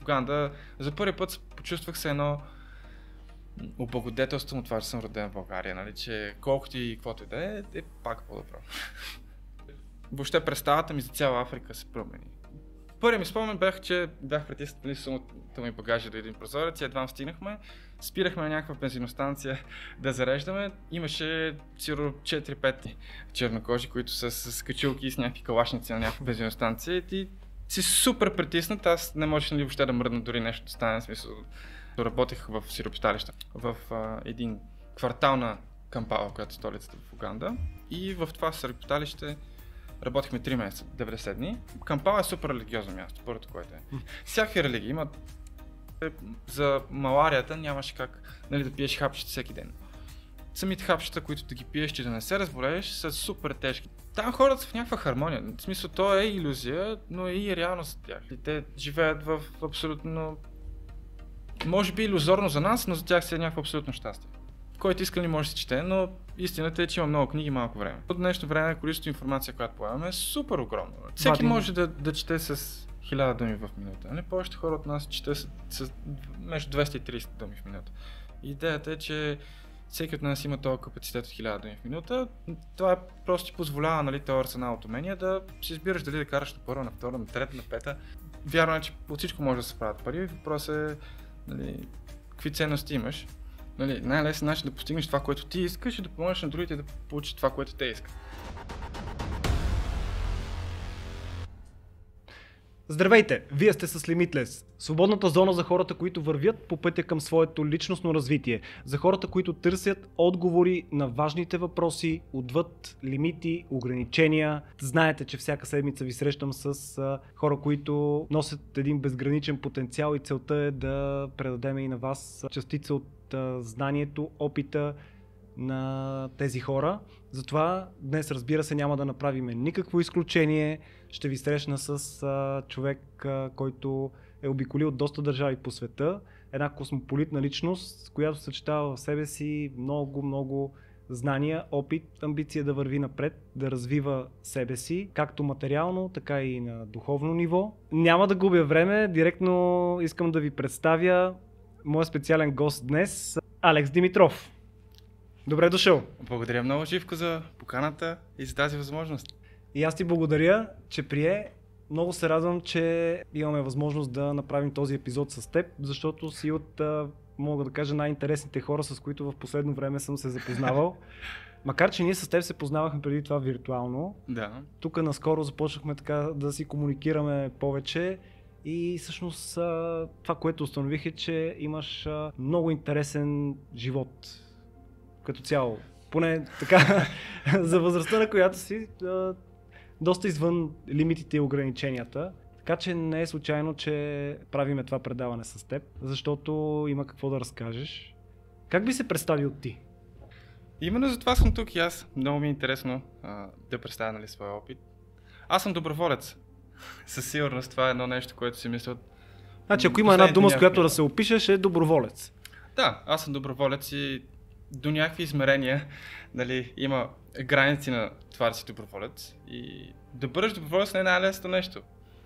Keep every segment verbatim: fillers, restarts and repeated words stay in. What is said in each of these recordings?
в Уганда, за първи път почувствах се едно облагодетелствам от това, че съм роден в България, нали, че колкото и каквото и да е, е пак по-добро. Въобще представата ми за цяла Африка се промени. Първият ми спомен бях, че бях притиснат нали, сумата ми багажа до един прозорец и едва стигнахме. Спирахме на някаква бензиностанция да зареждаме. Имаше сигурно четири-пет чернокожи, които са с качилки и с някакви калашници на някаква бензиностанция и ти си супер притиснат. Аз не можех нали, въобще да мръдна дори нещо да стане, в смисъл. Работех в сиропиталища в а, един квартал на Кампала, която е столицата в Уганда. И в това сиропиталище работихме три месеца, деветдесет дни. Кампала е супер религиозно място, първото което е. Всякакви религии имат. За маларията нямаше как нали, да пиеш хапчета всеки ден. Самите хапчета, които да ги пиеш, че да не се разболееш, са супер тежки. Там хората са в някаква хармония. В смисъл, то е илюзия, но е и реалност за тях. И те живеят в абсолютно... Може би илюзорно за нас, но за тях си е някакво абсолютно щастие. Който иска ли може да се чете, но истината е, че има много книги и малко време. От днешно време количеството информация, която поемаме е супер огромно. Всеки Батин. може да, да чете с хиляда думи в минута. Не, повечето хора от нас чете с, с между двеста и трийсет думи в минута. Идеята е, че всеки от нас има този капацитет от хиляда думи в минута. Това просто ти позволява нали, този арсенал от умения да си избираш дали да караш на първа, на втора, на трета, на пета. Вярно е, че от всичко може да се правят пари. Въпросът е нали, какви ценности имаш. Нали, най-лесен начин да постигнеш това, което ти искаш и да помогнеш на другите да получат това, което те искат. Здравейте! Вие сте с Limitless, свободната зона за хората, които вървят по пътя към своето личностно развитие, за хората, които търсят отговори на важните въпроси, отвъд лимити, ограничения. Знаете, че всяка седмица ви срещам с хора, които носят един безграничен потенциал и целта е да предадем и на вас частица от знанието, опита на тези хора. Затова днес, разбира се, няма да направим никакво изключение. Ще ви срещна с а, човек, а, който е обиколил доста държави по света. Една космополитна личност, която съчетава в себе си много, много знания, опит, амбиция да върви напред, да развива себе си, както материално, така и на духовно ниво. Няма да губя време, директно искам да ви представя моят специален гост днес, Алекс Димитров. Добре дошъл! Благодаря много, Живко, за поканата и за тази възможност. И аз ти благодаря, че прие. Много се радвам, че имаме възможност да направим този епизод с теб, защото си от, мога да кажа, най-интересните хора, с които в последно време съм се запознавал. Макар, че ние с теб се познавахме преди това виртуално, да. Тук наскоро започнахме така да си комуникираме повече. И всъщност това, което установих е, че имаш много интересен живот като цяло. Поне така, за възрастта на която си, доста извън лимитите и ограниченията. Така че не е случайно, че правиме това предаване с теб, защото има какво да разкажеш. Как би се представил ти? Именно за това съм тук и аз. Много ми е интересно а, да представя нали, своя опит. Аз съм доброволец. Със сигурност това е едно нещо, което си мисля. Значи, ако има една дума, с която да се опишеш, е доброволец. Да, аз съм доброволец и до някакви измерения нали, има граници на това да си доброволец. И да бъдеш доброволец не е най-лесното нещо.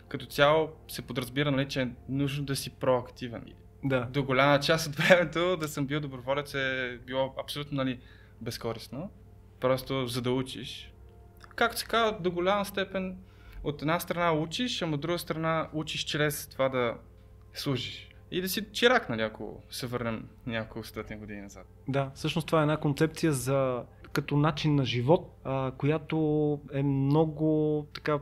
Като цяло се подразбира, нали, че е нужно да си проактивен. Да. До голяма част от времето да съм бил доброволец е било абсолютно нали, безкорисно. Просто за да учиш. Както се казва, до голяма степен от една страна учиш, а от друга страна учиш чрез това да служиш. И да си чирак, нали, ако се върнем няколко стотин години назад. Да, всъщност това е една концепция за като начин на живот, а, която е много така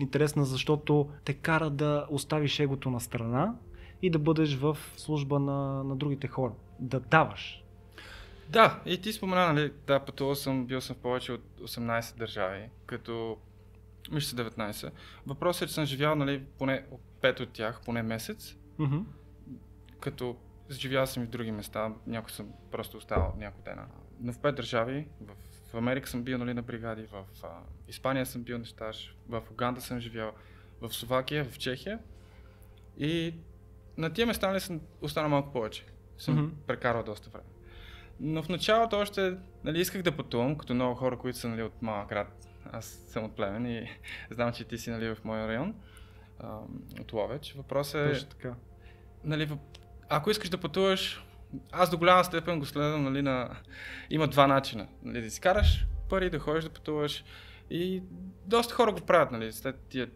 интересна, защото те кара да оставиш егото на страна и да бъдеш в служба на, на другите хора. Да даваш. Да, и ти спомена, нали, да, пътувал съм, бил съм в повече от осемнайсет държави, като мисля деветнайсет. Въпросът е, че съм живял, нали, поне пет от тях, поне месец. Mm-hmm. Като живял съм и в други места, някой съм просто оставал няколко дена. Но в пет държави, в, в Америка съм бил нали, на бригади, в а, Испания съм бил на стаж, в Уганда съм живял, в Словакия, в Чехия. И на тия места нали, съм останал малко повече, съм mm-hmm. прекарал доста време. Но в началото още нали, исках да пътувам, като много хора, които са нали, от малък град. Аз съм от Плевен и знам, че ти си нали, в моя район, а, от Ловеч. Въпросът е... Точно така. нали, ако искаш да пътуваш, аз до голяма степен го следвам, нали, на... има два начина, нали, да си караш пари, да ходиш да пътуваш и доста хора го правят, нали, след тия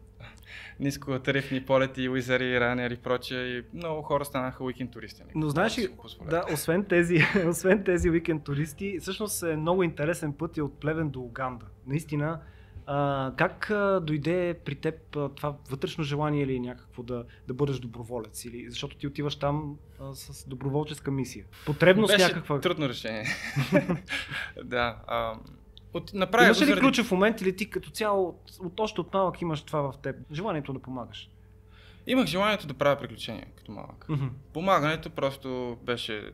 ниско тарифни полети, Уизъри, Ryanair и прочее, и много хора станаха уикенд туристи. Нали, но знаеш ли, да, да, освен тези, освен тези уикенд туристи, всъщност е много интересен път и от Плевен до Уганда. Наистина, а, как а, дойде при теб а, това вътрешно желание или някакво да, да бъдеш доброволец? Или, защото ти отиваш там а, с доброволческа мисия. Потребност беше някаква... Беше трудно решение. Да. А, от, имаш ли заради... ключов момент или ти като цяло от, от още от малък имаш това в теб? Желанието да помагаш? Имах желанието да правя приключения като малък. Mm-hmm. Помагането просто беше...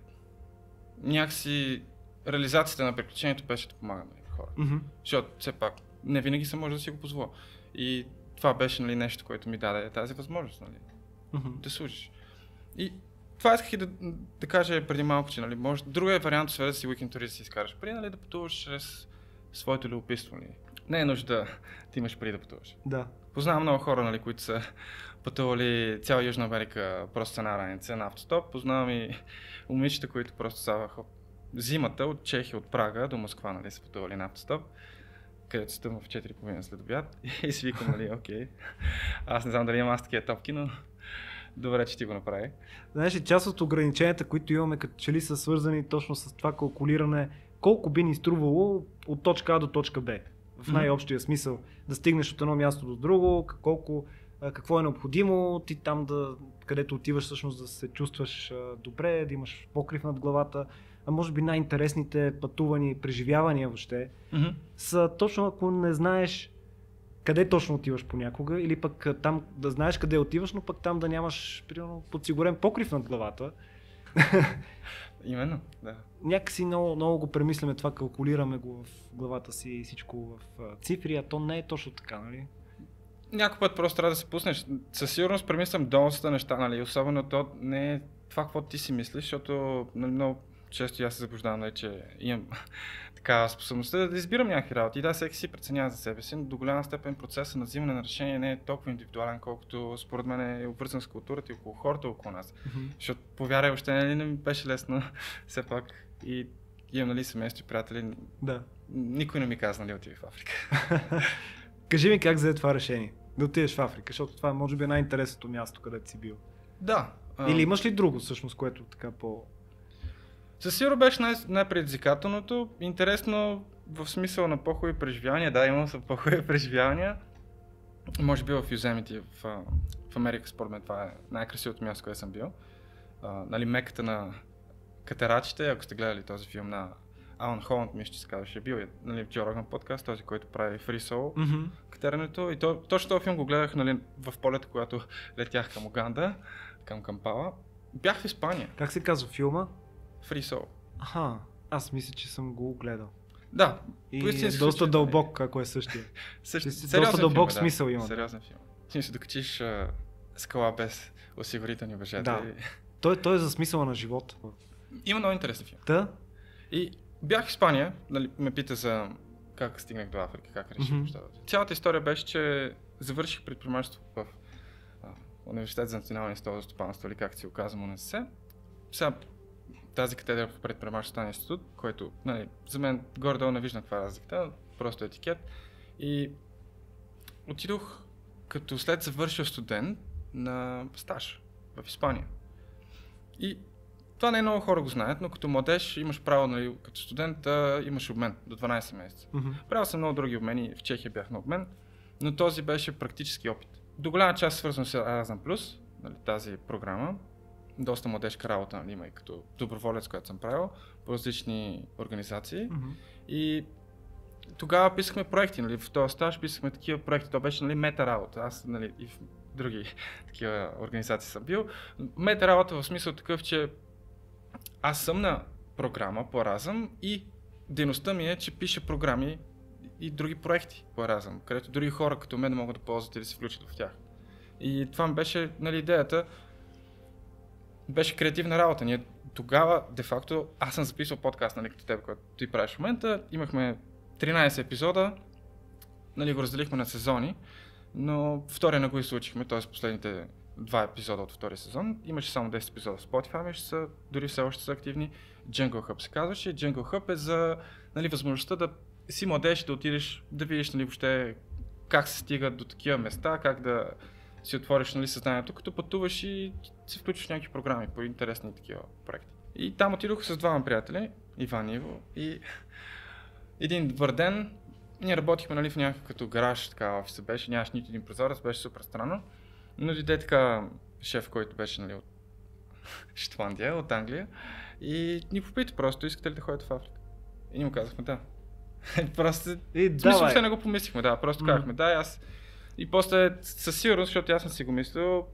Някакси реализацията на приключението беше да помагам на хора. Mm-hmm. Защото все пак не винаги съм може да си го позволя. И това беше, нали, нещо, което ми даде тази възможност, нали, mm-hmm. да служиш. И това исках и да, да кажа преди малко, че, нали, може... Другия вариант освен да си уикенд турист да си изкараш пари, нали, да пътуваш чрез своето любопитство. Нали. Не е нужда да ти имаш пари да пътуваш. Да. Познавам много хора, нали, които са пътували цяла Южна Америка просто с една раница на автостоп. Познавам и момичета, които просто ставаха зимата от Чехия, от Прага до Москва, нали, са пътували на автостоп, където се тъмва в четири и половина след обяд и си викам, нали, окей, аз не знам дали имам аз такива топки, но добре, че ти го направи. Знаеш ли, част от ограниченията, които имаме като че ли са свързани точно с това калкулиране, колко би ни струвало от точка А до точка Б, в най-общия смисъл, да стигнеш от едно място до друго, колко, какво е необходимо, ти там да, където отиваш всъщност да се чувстваш добре, да имаш покрив над главата. А може би най-интересните пътувания и преживявания въобще, mm-hmm. са точно ако не знаеш къде точно отиваш понякога, или пък там да знаеш къде отиваш, но пък там да нямаш примерно подсигурен покрив над главата. Именно, да. Някакси много, много го премисляме това, калкулираме го в главата си и всичко в цифри, а то не е точно така, нали? Някой път просто трябва да се пуснеш. Със сигурност премислям доста неща, нали? Особено то не е това, какво ти си мислиш, защото много често аз се заблуждавам, нали, че имам така способността да избирам някакви работи. И да, всеки си преценява за себе си, но до голяма степен процесът на взимане на решение не е толкова индивидуален, колкото според мен е обвързан с културата и около хората около нас. Mm-hmm. Защото повярвай, въобще не, не ми беше лесно все пак и имам, нали, семейство и приятели. Да. Никой не ми каза, нали, отиди в Африка. Кажи ми как взе това решение, да отидеш в Африка, защото това може би е най-интересното място, където си бил. Да. А... Или имаш ли друго всъщност, което така по... Със сигурно беше най- най-предизвикателното. Интересно в смисъл на по-хубави преживявания. Да, имам са по-хубави преживявания. Може би в Yosemite, в, в Америка, според мен това е най-красивото място, което съм бил. А, нали, меката на катерачите, ако сте гледали този филм на Alan Holland, мисля, че се казваше, бил, нали, в Joe Rogan подкаст, този, който прави Free Solo, mm-hmm. катерането. И то, точно този филм го гледах, нали, в полета, когато летях към Уганда, към Кампала. Бях в Испания. Как се казва филма? Free Solo. Аха, аз мисля, че съм го гледал. Да. И е доста дълбок, е... ако е същия. Същ... Доста дълбок филм, смисъл, да, има. Сериозен филм. Ти се докачиш а, скала без осигурителни въжета. Да. И... Той, той е за смисъла на живота. Има много интересен филм. Да. И бях в Испания, нали, ме пита за как стигнах до Африка, как реших mm-hmm. нещата. Цялата история беше, че завърших предпринимателство в а, Университет за национален институт за стопанство, или как си го казвам, УНСС. Сега тази катедра по предпринимателствен институт, който, нали, за мен горе-долу не вижда каква разликата, просто етикет. И отидох като след завършил студент на стаж в Испания. И това не много хора го знаят, но като младеж имаш право, нали, като студент имаш обмен до дванайсет месеца. Mm-hmm. Правил съм много други обмени, в Чехия бях на обмен, но този беше практически опит. До голяма част свързвам с Erasmus+, нали, тази програма. Доста младежка работа, нали, има и като доброволец, която съм правил по различни организации. Mm-hmm. И тогава писахме проекти, нали, в този стаж писахме такива проекти. Това беше, нали, мета работа. Аз, нали, и в други такива организации съм бил. Мета работа в смисъл такъв, че аз съм на програма по Еразъм и дейността ми е, че пиша програми и други проекти по Еразъм, където други хора като мен могат да ползват и да се включат в тях. И това ми беше, нали, идеята. Беше креативна работа. Ние тогава, де-факто, аз съм записал подкаст, нали, като теб, който ти правиш в момента. Имахме тринайсет епизода, нали, го разделихме на сезони, но втория не го излучихме, т.е. последните два епизода от втори сезон, имаше само десет епизода в Spotify, беше са, дори все още са активни. Jungle Hub се казваше. Jungle Hub е за, нали, възможността да си младеж, да отидеш, да видиш, нали, въобще как се стига до такива места, как да си отвориш, нали, съзнанието, като пътуваш и се включиш в някакви програми по интересни такива проекти. И там отидох с двама приятели, Иван и Иво, и един добър ден, ние работихме, нали, в някакъв като гараж, така офиса беше, нямаше нито един прозорец, беше супер странно. Но дойде така шеф, който беше, нали, от Шотландия, от Англия, и ни попита просто, искате ли да ходите в Африка? И ни му казахме да. Просто, мисля, че не го помислихме, да, просто казахме да, и аз. И после със сигурност, защото аз не си го мислил,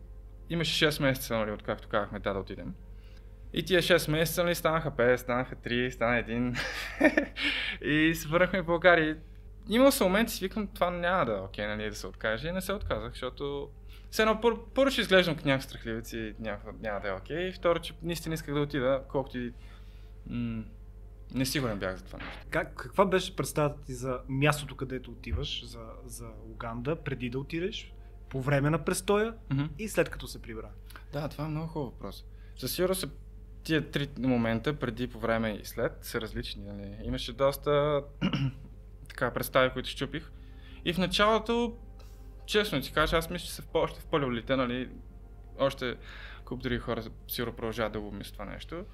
имаше шест месеца, нали, откакто казахме да да отидем. И тия шест месеца, нали, станаха пет, станаха три, стана един и се върнахме в България. Имал съм момент и си викам, това няма да, окей, нали, да се откаже, и не се отказах, защото все едно първо, първо ще изглеждам като някакъв страхливец и някакъв, няма да е окей, и второ, че наистина исках да отида, колкото и м- несигурен бях за това нещо. Как, каква беше представата ти за мястото, където отиваш, за, за Уганда, преди да отидеш, по време на престоя, mm-hmm. и след като се прибра? Да, това е много хубав въпрос. Със сигурност тия три момента, преди, по време и след, са различни. Нали? Имаше доста така представи, които щупих. И в началото, честно ти кажа, аз мисля, че са в, още в полеволите, нали, още куп други хора сигурно продължават да го мисля това нещо.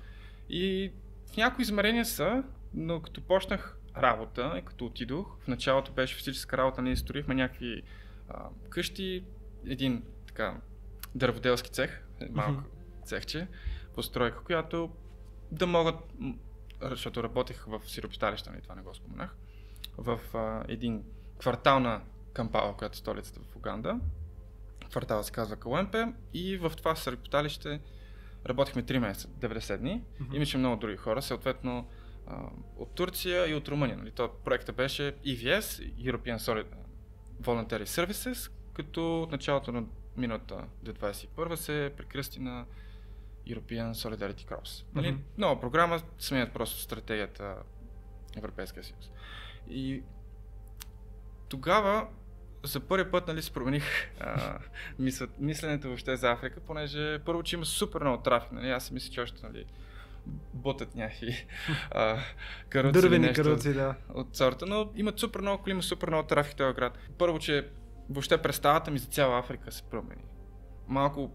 И в някои измерения са, но като почнах работа и като отидох, в началото беше физическа работа, ние строихме някакви а, къщи, един така дърводелски цех, малко mm-hmm. цехче, постройка, която да могат, защото работех в сиропиталище, нали, това не го споменах, в а, един квартал на Кампала, която е столицата в Уганда. Кварталът се казва Калампе, и в това сиропиталище работихме три месеца, деветдесет дни. Mm-hmm. Имаше много други хора, съответно а, от Турция и от Румъния. Нали? То проектът беше и ви ес, European Solid... Voluntary Services, като от началото на миналата две хиляди двадесет и първа се прекръсти на European Solidarity Corps. Нали? Mm-hmm. Нова програма, сменят просто стратегията Европейския съюз. И тогава за първи път, нали, промених а, мисля, мисленето въобще за Африка, понеже първо, че има супер много трафик, нали, аз си мисля, че още, нали, бутат някакви каруци, дървени каруци, да, от сорта, но имат супер много коли, има супер много трафик в този град. Първо, че въобще представата ми за цяла Африка се промени. Малко,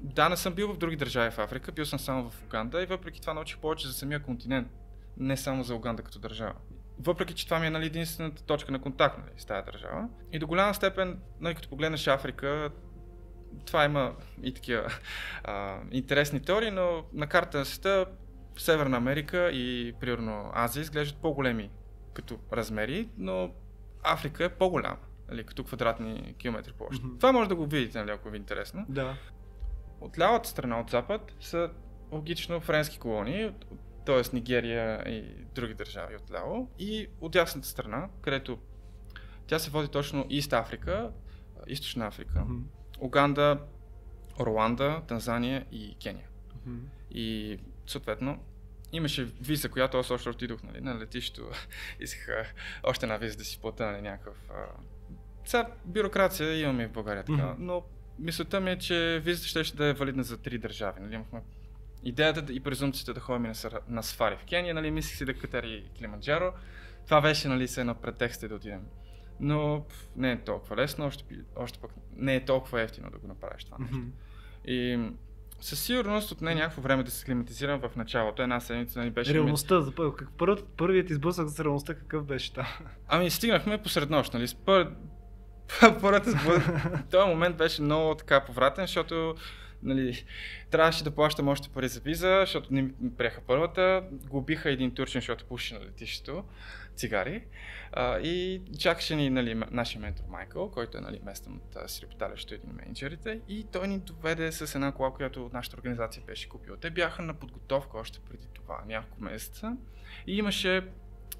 да, не съм бил в други държави в Африка, бил съм само в Уганда и въпреки това научих повече за самия континент, не само за Уганда като държава. Въпреки че това ми е, нали, единствената точка на контакт, нали, с тази държава. И до голяма степен, нали, като погледнеш Африка, това има и такива а, интересни теории, но на карта на света Северна Америка и примерно Азия изглеждат по-големи като размери, но Африка е по-голяма, нали, като квадратни километри площ. Mm-hmm. Това може да го видите, нали, ако ви е интересно. Да. От лявата страна, от запад, са логично френски колонии, т.е. Нигерия и други държави отляво, и от дясната страна, където тя се води точно Ист Африка, Източна Африка, mm-hmm. Уганда, Руанда, Танзания и Кения. Mm-hmm. И съответно имаше виза, която аз още отидох, нали, на летището, исках още една виза да си плата, нали, някакъв... Сега бюрокрация имаме и в България така, mm-hmm. но мисълта ми е, че визата ще, ще да е валидна за три държави. Нали, имахме идеята и презумцията да ходим на, на сафари в Кения, нали, мислих си да катери Килиманджаро. Това беше, нали, се на претекста да отидем. Но не е толкова лесно, още, още пък не е толкова ефтино да го направиш това нещо. Mm-hmm. И със сигурност отне някакво време да се климатизирам в началото. Една седмица, нали, беше... Реалността, за пър... първият, първият избъсък за реалността какъв беше там? Ами стигнахме посред нощ, нали, пър... първата избъсък. Този момент беше много така повратен, защото, нали, трябваше да плащам още пари за виза, защото не приеха първата, губиха един турчин, защото пуши на летището цигари, а, и чакаше ни, нали, нашия ментор Майкъл, който е, нали, местен от сиропиталището, един от менеджерите, и той ни доведе с една кола, която нашата организация беше купила. Те бяха на подготовка още преди това, няколко месеца, и имаше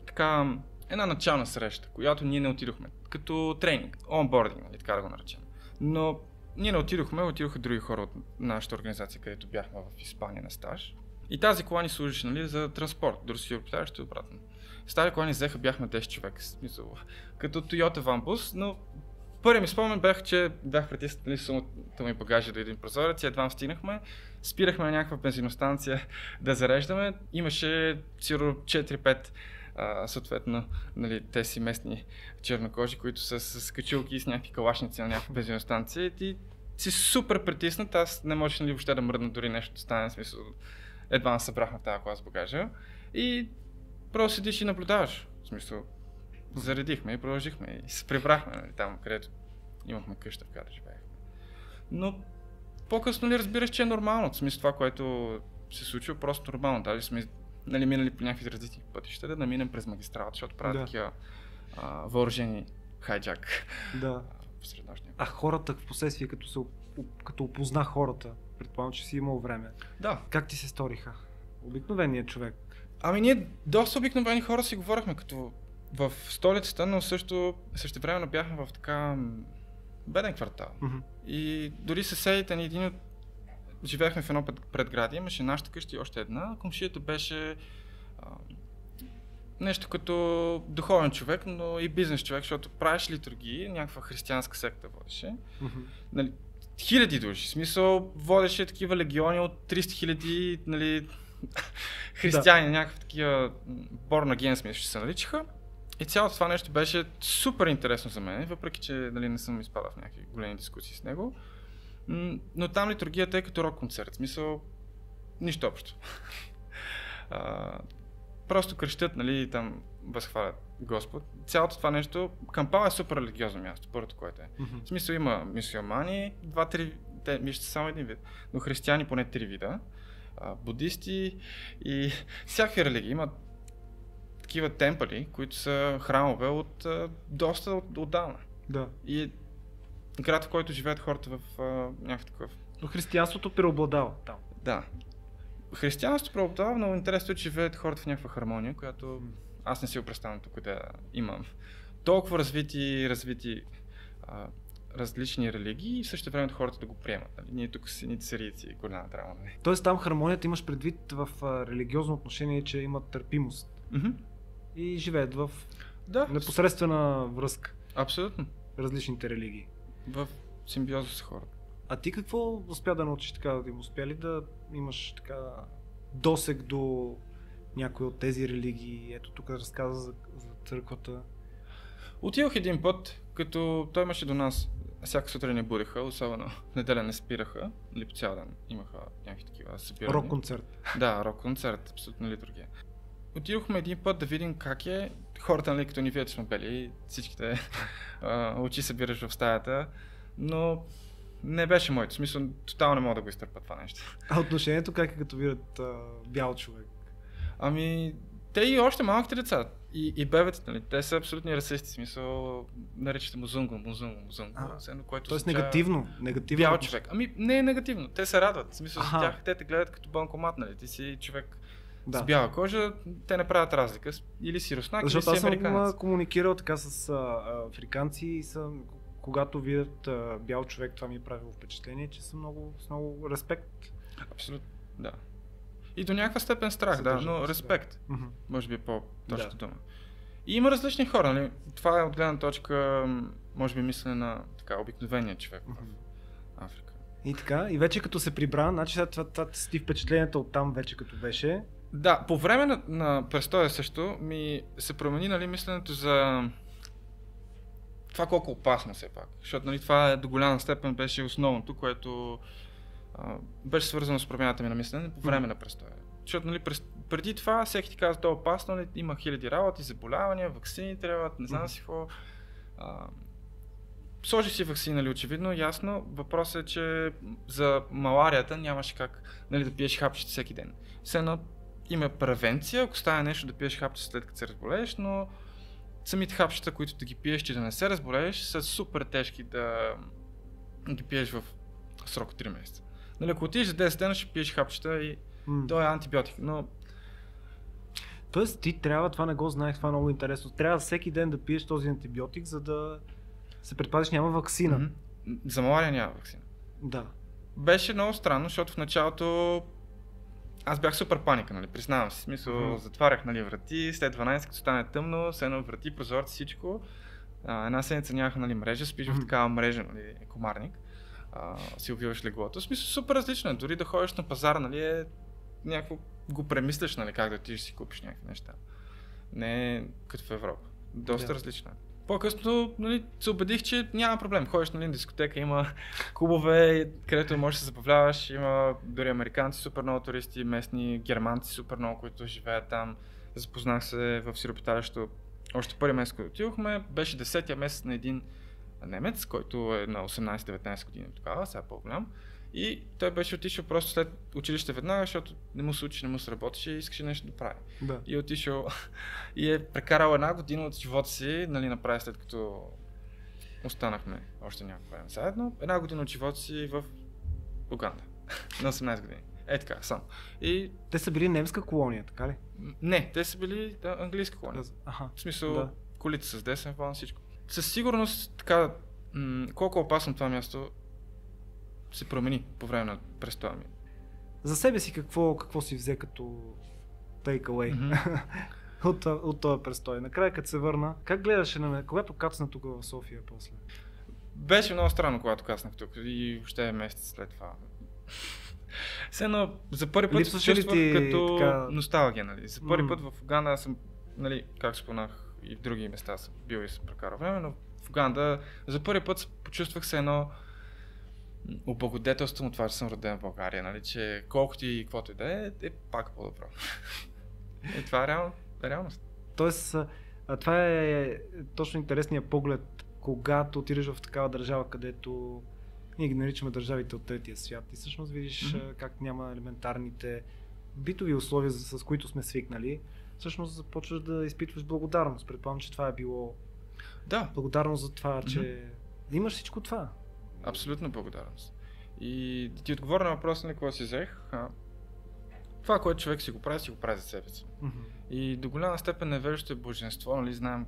така една начална среща, която ние не отидохме, като тренинг, онбординг, нали, така да го наречем. Но ние не отидохме, отидоха други хора от нашата организация, където бяхме в Испания на стаж. И тази кола ни служеше, нали, за транспорт, дори си европиталище и обратно. С тази кола ни взеха, бяхме десет човека, смисъл, като Toyota Van Bus, но Първи ми спомен бях, че бях притиснат лисото ми багажа до един прозорец и едва стигнахме. Спирахме на някаква бензиностанция да зареждаме. Имаше сигурно четири-пет Uh, съответно, нали, те си местни чернокожи, които са с качилки и с някакви калашници на някаква бензиностанция и си супер притиснат. Аз не можеш, нали, въобще да мръдна дори нещо да стане, в смисъл, едва не събрах на тази кола с багажа и просто седиш и наблюдаваш, в смисъл, заредихме и продължихме и се прибрахме, нали, там, където имахме къща, в която живеехме. Но по-късно ли разбираш, че е нормално, в смисъл това, което се случва, просто нормално, даже сме, нали, минали по някакви различни пътища, да наминем през магистралата, защото правят да. такива а, въоръжени хайджак да. посреднощния. А хората в последствие, като, се, като опозна хората, предполагам, че си имал време, да. как ти се сториха? Обикновения човек? Ами ние доста обикновени хора си говорихме, като в столицата, но също същевременно бяхме в така беден квартал. Mm-hmm. И дори съседите ни, един от живеехме в едно предградие, имаше нашата къща и още една. Комшията беше а, нещо като духовен човек, но и бизнес човек, защото правиш литургии, някаква християнска секта водеше. Mm-hmm. Нали, хиляди души, в смисъл водеше такива легиони от триста хиляди нали, християни, да. някакви такива born again смисъл се наличаха. И цялото това нещо беше супер интересно за мен, въпреки че нали, не съм изпадал в някакви големи дискусии с него. Но там литургията е като рок-концерт, в смисъл нищо общо. А, просто крещат, нали, там възхвалят Господ. Цялото това нещо, Кампала е супер религиозно място, първото което е. Mm-hmm. В смисъл има мюсюлмани, два-три, те вижте само един вид, но християни поне три вида, а, буддисти и всякакви религии. Има такива темпали, които са храмове от доста от, отдавна. Да. И град, в който живеят хората в някакъв такъв. Но християнството преобладава там. Да. Християнството преобладава, но интересно е, че живеят хората в някаква хармония, която аз не си представям тук да имам. Толкова развити, развити а, различни религии и в същото време хората да го приемат. Нали? Ние тук си ни сирийци и голяма драма. Нали? Тоест там хармонията имаш предвид в а, религиозно отношение, че имат търпимост. Mm-hmm. И живеят в да. непосредствена връзка. Абсолютно. Различните религии. В симбиоза с хората. А ти какво успя да научиш така, да им успя ли да имаш така досег до някои от тези религии? Ето тук разказа за, за църквата. Отидох един път, като той имаше до нас, всяка сутрин не будеха, особено неделя не спираха, или по цял ден имаха някакви такива събирания. Рок-концерт. Да, рок-концерт, абсолютно литургия. Отидохме един път да видим как е. Хората, нали, като ни видят, сме бели, всичките а, очи събираш в стаята, но не беше моето. В смисъл, тотално не мога да го изтърпя това нещо. А отношението как е като видят а, бял човек? Ами, те и още малките деца и, и бебетите, нали, те са абсолютни расисти, в смисъл, наричате му зунго, му зунго, му зунго. Тоест означава... негативно, негативно. Бял човек. Ами, не е негативно, те се радват, в смисъл, за тях те те гледат като банкомат, нали, ти си човек. Да. С бяла кожа, те не правят разлика. Или си руснак, или си американец. Защото аз съм комуникирал така с а, африканци и съм, когато видят а, бял човек, това ми е правило впечатление, че съм много, с много респект. Абсолютно, да. И до някаква степен страх, съдържа, да, но респект, да. може би е по-точната да. дума. И има различни хора, нали? Това е от гледна точка, може би мислене на така, обикновения човек mm-hmm. в Африка. И така, и вече като се прибра, значи ти впечатленията от там вече като беше. Да, по време на, на престоя също ми се промени, нали, мисленето за това колко опасно все пак, защото, нали, това до голяма степен беше основното, което а, беше свързано с промяната ми на мислене по време mm. на престоя. Защото, нали, през, преди това всеки ти казва, то е опасно, нали, има хиляди работи, заболявания, ваксини трябват, не знам mm. си какво. Сложи си ваксина, нали, очевидно, ясно. Въпросът е, че за маларията нямаше как, нали, да пиеш хапчета всеки ден. Все едно има превенция, ако стане нещо да пиеш хапчета след като се разболееш, но самите хапчета, които да ги пиеш, че да не се разболееш, са супер тежки да ги пиеш в срок от три месеца. Нали, ако отидеш за десет дена, ще пиеш хапчета и mm. то е антибиотик, но... Тоест ти трябва, това не го знаех, това е много интересно, трябва всеки ден да пиеш този антибиотик, за да се предпазиш, няма ваксина. Mm-hmm. За малария няма ваксина. Да. Беше много странно, защото в началото аз бях супер паника, нали, признавам си, в смисъл, mm-hmm. затварях, нали, врати, след дванайсет, като стане тъмно, след едно врати, прозорци, всичко. а, една седмица нямах, нали, мрежа, спиш в такава мрежа, нали, комарник, а, си увиваш леглото. В смисъл супер различно е, дори да ходиш на пазар, нали, е, някакво го премисляш, нали, как да отидеш си купиш някакви неща. Не като в Европа, доста yeah. различно. По-късно, нали, се убедих, че няма проблем. Ходиш, нали, на дискотека, има клубове, където можеш да се забавляваш, има дори американци, супер много туристи, местни германци, супер много, които живеят там. Запознах се в сиропиталището още първи месец, когато отидохме. Беше десетия месец на един немец, който е на осемнадесет-деветнадесет години тогава, сега по-голям. И той беше отишъл просто след училище веднага, защото не му се учи, не му се работеше и искаше нещо да прави. Да. И отишъл и е прекарал една година от живота си, нали, направи след като останахме още някакво време заедно, една година от живота си в Уганда, на осемнадесет години. Е така, сам. И... Те са били немска колония, така ли? Не, те са били английска колония. Аха, в смисъл, да. Колите с десен план, всичко. Със сигурност, така, м- колко опасно това място се промени по време на престоя ми. За себе си какво, какво си взе като takeaway mm-hmm. от, от този престой? Накрая като се върна, как гледаше на мен, когато кацна тук в София после? Беше много странно, когато кацнах тук и въобще месец след това. Сено, за първи път се чувствах като така... носталгия, нали? За първи mm. път в Уганда съм, нали, как спомнах и в други места съм бил и съм прекарал време, но в Уганда за първи път почувствах се едно облагодетелствам от това, че съм роден в България, нали, че колкото и каквото и да е, е пак по-добро. И това е реал, реалност. Тоест, това е точно интересният поглед, когато отидеш в такава държава, където ние ги наричаме държавите от третия свят и всъщност видиш mm-hmm. как няма елементарните битови условия, с които сме свикнали, всъщност започваш да изпитваш благодарност. Предполагам, че това е било да. Благодарност за това, че mm-hmm. имаш всичко това. Абсолютно благодарност. И да ти отговоря на въпроса на какво си взех, а, това, което човек си го прави, си го прави за себе си. Mm-hmm. И до голяма степен невежещо е божество, нали, знаем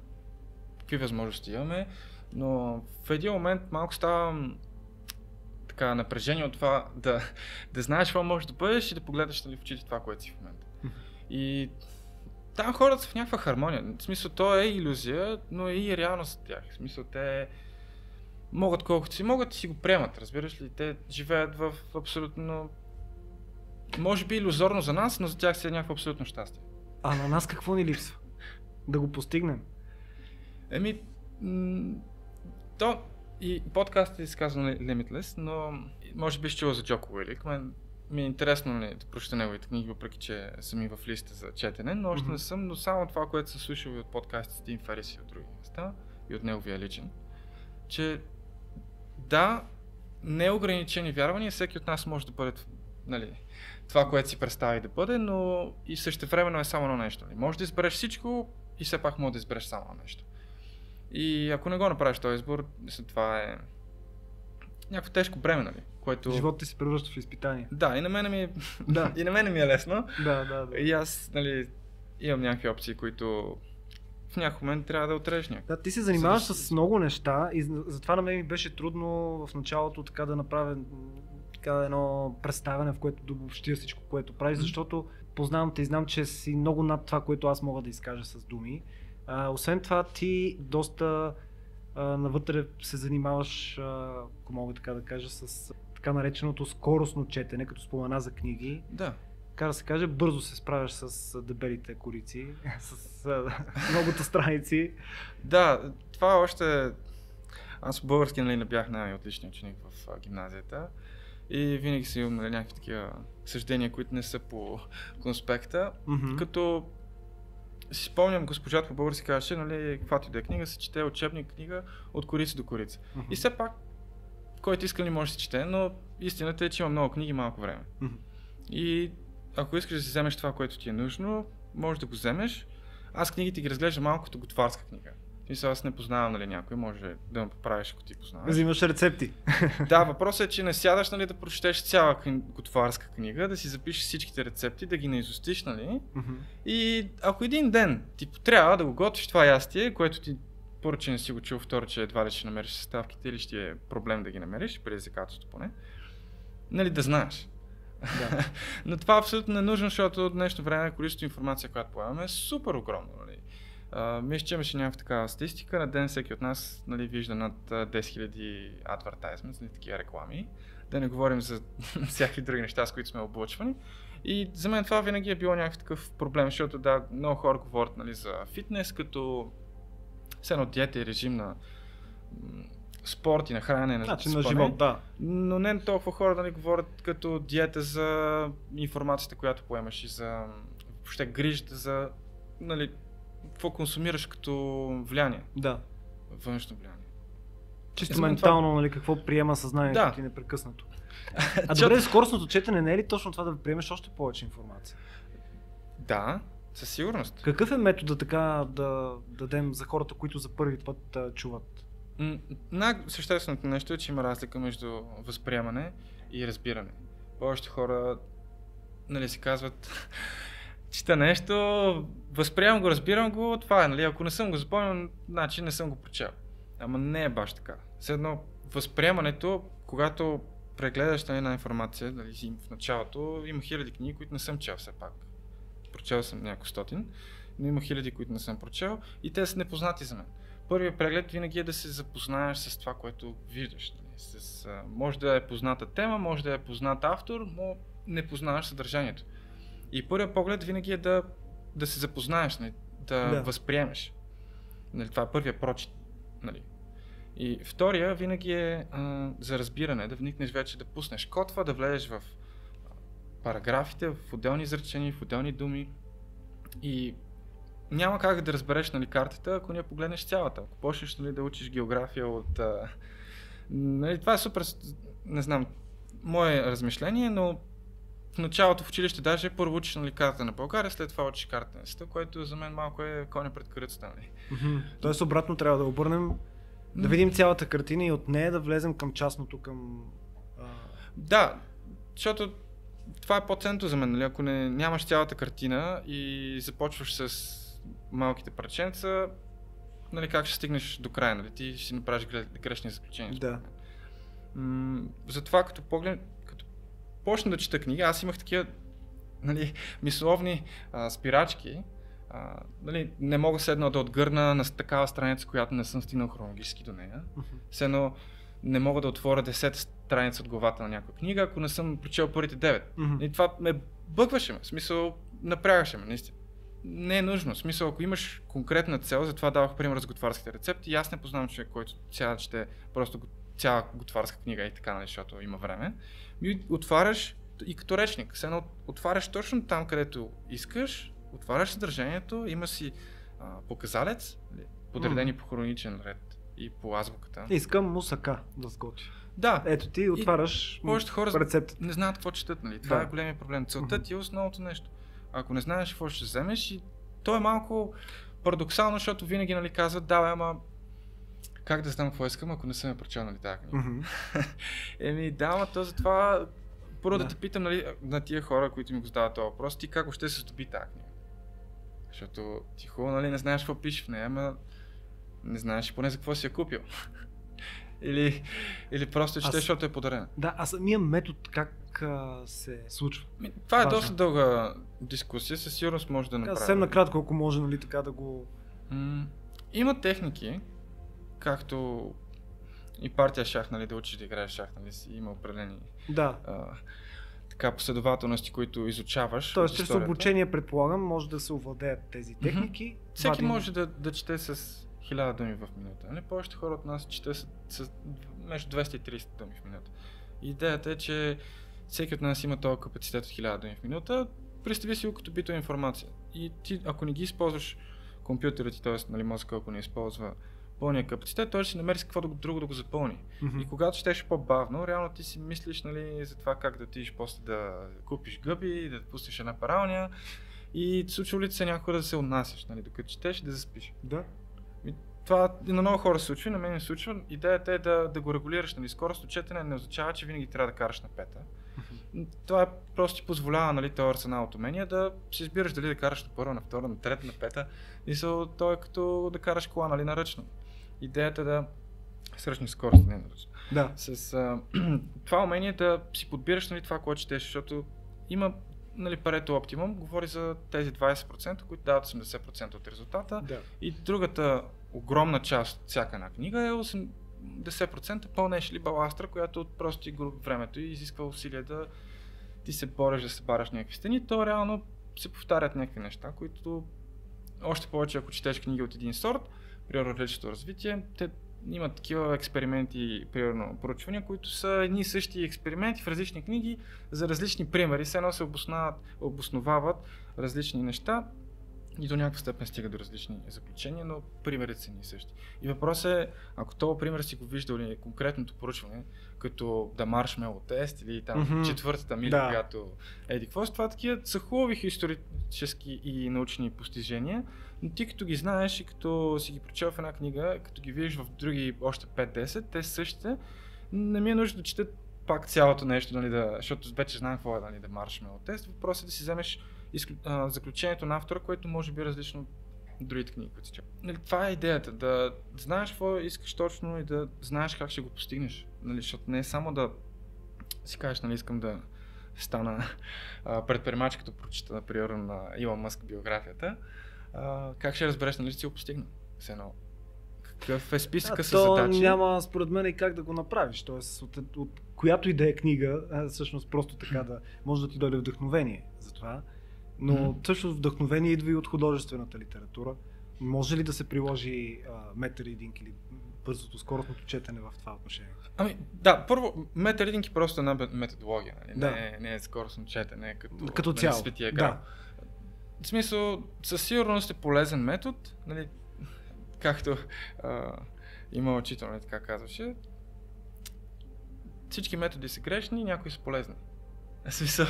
какви възможности имаме, но в един момент малко става така напрежение от това да, да знаеш какво можеш да бъдеш и да погледаш, нали, в очите това, което си в момента. Mm-hmm. И там хората са в някаква хармония. В смисъл, то е иллюзия, но е и реалност за тях. В смисъл, те могат колкото си могат и си го приемат, разбираш ли, те живеят в абсолютно, може би илюзорно за нас, но за тях си е някакво абсолютно щастие. А на нас какво ни липсва? Да го постигнем? Еми, то и подкастът е изказан Limitless, но може би ще чува за Джоко Уилик, мен ми е интересно ли да прочета неговите книги, въпреки че съм и в листа за четене, но още mm-hmm. не съм, но само това, което съм слушал и от подкастите с Тим Ферис и от други места, и от неговия личен, че да, неограничени вярвания, всеки от нас може да бъде, нали, това, което си представи да бъде, но и същевременно е само едно нещо. Може да избереш всичко и все пак може да избереш само едно нещо. И ако не го направиш този избор, това е някакво тежко бреме, нали, което... Животът ти се превръща в изпитание. Да, и на мене ми, да. И на мене ми е лесно. Да, да, да. И аз, нали, имам някакви опции, които... В някакъв момент трябва да отрежеш някакъв. Да, ти се занимаваш Съдъщ... с много неща и затова на мен ми беше трудно в началото така да направя така едно представяне, в което да обобщя всичко, което правиш, mm-hmm. защото познавам те и знам, че си много над това, което аз мога да изкажа с думи. А, освен това ти доста а, навътре се занимаваш, а, ако мога така да кажа, с така нареченото скоростно четене, като спомена за книги. Да. Така да се каже, бързо се справяш с дебелите корици, с многото страници. Да, това още... Аз по български, нали, не бях най-отличният ученик в гимназията и винаги си имам, нали, някакви такива съждения, които не са по конспекта, mm-hmm. като си спомням, госпожата по български казваше, нали, каквато и да е книга, се чете учебник книга от корица до корица. Mm-hmm. И все пак, който иска, не може да се чете, но истината е, че има много книги, малко време. Mm-hmm. И ако искаш да си вземеш това, което ти е нужно, можеш да го вземеш. Аз книгите ги разглеждам малко като готварска книга. И аз не познавам, нали, някой, може да ме поправиш, ако ти познаваш. Взимаш рецепти. Да, въпросът е, че не сядаш, нали, да прочетеш цяла готварска книга, да си запишеш всичките рецепти, да ги наизустиш, нали. Mm-hmm. И ако един ден ти трябва да го готвиш това ястие, което ти първо, че не си го чул, второ, че едва ли ще намериш съставките или ще е проблем да ги намериш, преди закатството поне, нали, да знаеш. Да. Но това абсолютно не е нужно, защото в днешно време количеството информация, която поемаме, е супер огромно. Нали? Uh, мисля, че имаше някаква такава статистика. На ден всеки от нас, нали, вижда над десет хиляди advertisements, такива реклами. Да не говорим за всякакви други неща, с които сме облъчвани. И за мен това винаги е било някакъв такъв проблем, защото да, много хора говорят, нали, за фитнес, като все едно диета и режим на спорт и на хранене, на начин на живот, да. Но не толкова хора, нали, говорят като диета за информацията, която поемаш и за въобще грижата за, нали, какво консумираш като влияние. Да. Външно влияние. Чисто ментално, това... нали, какво приема съзнанието, да, ти непрекъснато. А добре, скоростното четене не е ли точно това да приемеш още повече информация? Да, със сигурност. Какъв е методът така да дадем за хората, които за първи път а, чуват? Най-същественото нещо е, че има разлика между възприемане и разбиране. Повече хора, нали, си казват, чета нещо, възприемам го, разбирам го, това е, нали, ако не съм го запомнил, значи не съм го прочел. Ама не е баш така. Все едно възприемането, когато прегледаш една информация, дали, в началото има хиляди книги, които не съм чел все пак. Прочел съм няколко стотин, но има хиляди, които не съм прочел и те са непознати за мен. Първият преглед винаги е да се запознаеш с това, което виждаш. С, може да е позната тема, може да е познат автор, но не познаваш съдържанието. И първият поглед винаги е да, да се запознаеш, да, да възприемеш. Нали, това е първият прочит. Нали. И втория винаги е а, за разбиране, да вникнеш вече, да пуснеш котва, да влезеш в параграфите, в отделни изречения, в отделни думи. И няма как да разбереш, нали, картата, ако не погледнеш цялата. Ако почнеш, нали, да учиш география от... А... Нали, това е супер, не знам, мое размишление, но в началото в училище даже първо учиш, нали, картата на България, след това учиш картата на света, което за мен малко е коня пред каруцата. Нали. Mm-hmm. Тоест обратно трябва да обърнем, да видим цялата картина и от нея да влезем към частното, към... А... Да, защото това е по-ценното за мен, нали? Ако не, нямаш цялата картина и започваш с малките парченца, нали, как ще стигнеш до края, нали? Ти ще си направиш грешни заключения. Да. М- затова като поглед, като почна да чета книги, аз имах такива, нали, мисловни а, спирачки. А, нали, не мога седно да отгърна на такава страница, която не съм стигнал хронологически до нея. Седно не мога да отворя десета страница от главата на някоя книга, ако не съм прочел първите девет. Mm-hmm. И това ме бъкваше ме, в смисъл напрягаше ме, наистина. Не е нужно, в смисъл ако имаш конкретна цел, затова давах пример с готварските рецепти, и аз не познавам човек, който цяла чете просто цяла готварска книга и така, нали, защото има време. И отваряш и като речник, седно отваряш точно там, където искаш, отваряш съдържанието, има си а, показалец, подредени mm. по хроничен ред и по азбуката. Искам мусака да сготвя. Да. Ето ти отваряш рецептата. Не знаят какво четат, нали? Това да. е големия проблем. Целта mm-hmm. ти е основното нещо. Ако не знаеш какво ще вземеш, и то е малко парадоксално, защото винаги, нали, казват, да, ама как да знам какво искам, ако не съм я прочел, нали, тази книга. Mm-hmm. Еми да, ама то затова първо да. да те питам, нали, на тия хора, които ми го задават този въпрос, ти как ще се здоби тази книга? Защото ти хубаво, нали, не знаеш какво пишеш в нея, ама не знаеш поне за какво си я купил. Или, или просто четеш, защото е подарена. Да, а самия метод как а, се случва? Това е важно. Доста дълга дискусия, със сигурност може да направим. Съвсем накратко, ако може, нали, така да го... М- има техники, както и партия шах, нали, да учиш да играеш шах, нали, си има определени... Да. А, така последователности, които изучаваш. Тоест, чрез обучение, предполагам, може да се овладеят тези техники. Mm-hmm. Всеки може да, да чете с хиляда думи в минута. Не, повечето хора от нас чете с, с между двеста и трийсет думи в минута. Идеята е, че всеки от нас има този капацитет от хиляда думи в минута. Представи си го като битова информация. И ти, ако не ги използваш компютъра ти, т.е. нали, мозъка, ако не използва пълния капацитет, той ще си намери с какво друго да го запълни. Mm-hmm. И когато четеш по-бавно, реално ти си мислиш, нали, за това как да отидеш после да купиш гъби, да пуснеш една паралния и случва ли се някога да се отнасяш, нали, докато четеш да заспиш. Да. И това на много хора се случва и на мен не се случва. Идеята е да, да го регулираш. Нали. Скоростно четене не означава, че винаги трябва да караш на пета. Mm-hmm. Това просто ти позволява, нали, този арсенал от умения да си избираш дали да караш на първа, на втора, на трета, на пета. И са, то е като да караш кола, нали, наръчно. Идеята е да сръчни скорост, не е наръчно. Да. С а, това умение да си подбираш, нали, това, което четеш, защото има нали, Парето оптимум говори за тези двадесет процента, които дават осемдесет процента от резултата. Да. И другата огромна част, всяка една книга е осемдесет процента пълнеш ли баластра, която просто ти груби времето и изисква усилия да ти се бореш, да се бараш някакви стени. То реално се повтарят някакви неща, които още повече ако четеш книги от един сорт, примерно личното развитие, те имат такива експерименти, примерно проучвания, които са едни и същи експерименти в различни книги за различни примери. Все едно се обосновават различни неща и до някаква степен стига до различни заключения, но примерите са едни и същи. И въпросът е, ако този пример си го виждал ли конкретното проучване, като да маршмело тест или там mm-hmm. четвъртата мили, да. Когато еди какво са това, такива са хубави исторически и научни постижения, но ти като ги знаеш и като си ги прочел в една книга, като ги видиш в други още пет-десет, те същите, не ми е нужда да чета пак цялото нещо, нали, да, защото вече знам какво е, нали, да маршмело тест. Въпросът е да си вземеш изклю... а, заключението на автора, което може би е различно от другите книги, които си чел. Нали, това е идеята, да знаеш какво искаш точно и да знаеш как ще го постигнеш. Нали, защото не е само да си кажеш, нали, искам да стана предприемач, като прочита, например, на Илон Мъск биографията. Uh, как ще разбереш, нали си го постигна? Сено, какъв е списъка с задачи? Няма според мен и как да го направиш, т.е. от, от, от която и да е книга, всъщност просто така да може да ти дойде вдъхновение за това, но mm-hmm. всъщност вдъхновение идва и от художествената литература. Може ли да се приложи метаридинг или бързото, скоростното четене в това отношение? Ами да, първо метаридинг е просто една методология, нали? Да. Не, не е скоростно четене, като, като цяло. Светия грам. Да. В смисъл, със сигурност е полезен метод, нали, както а, има учител, нали, така казваше. Всички методи са грешни, някои са полезни. В смисъл,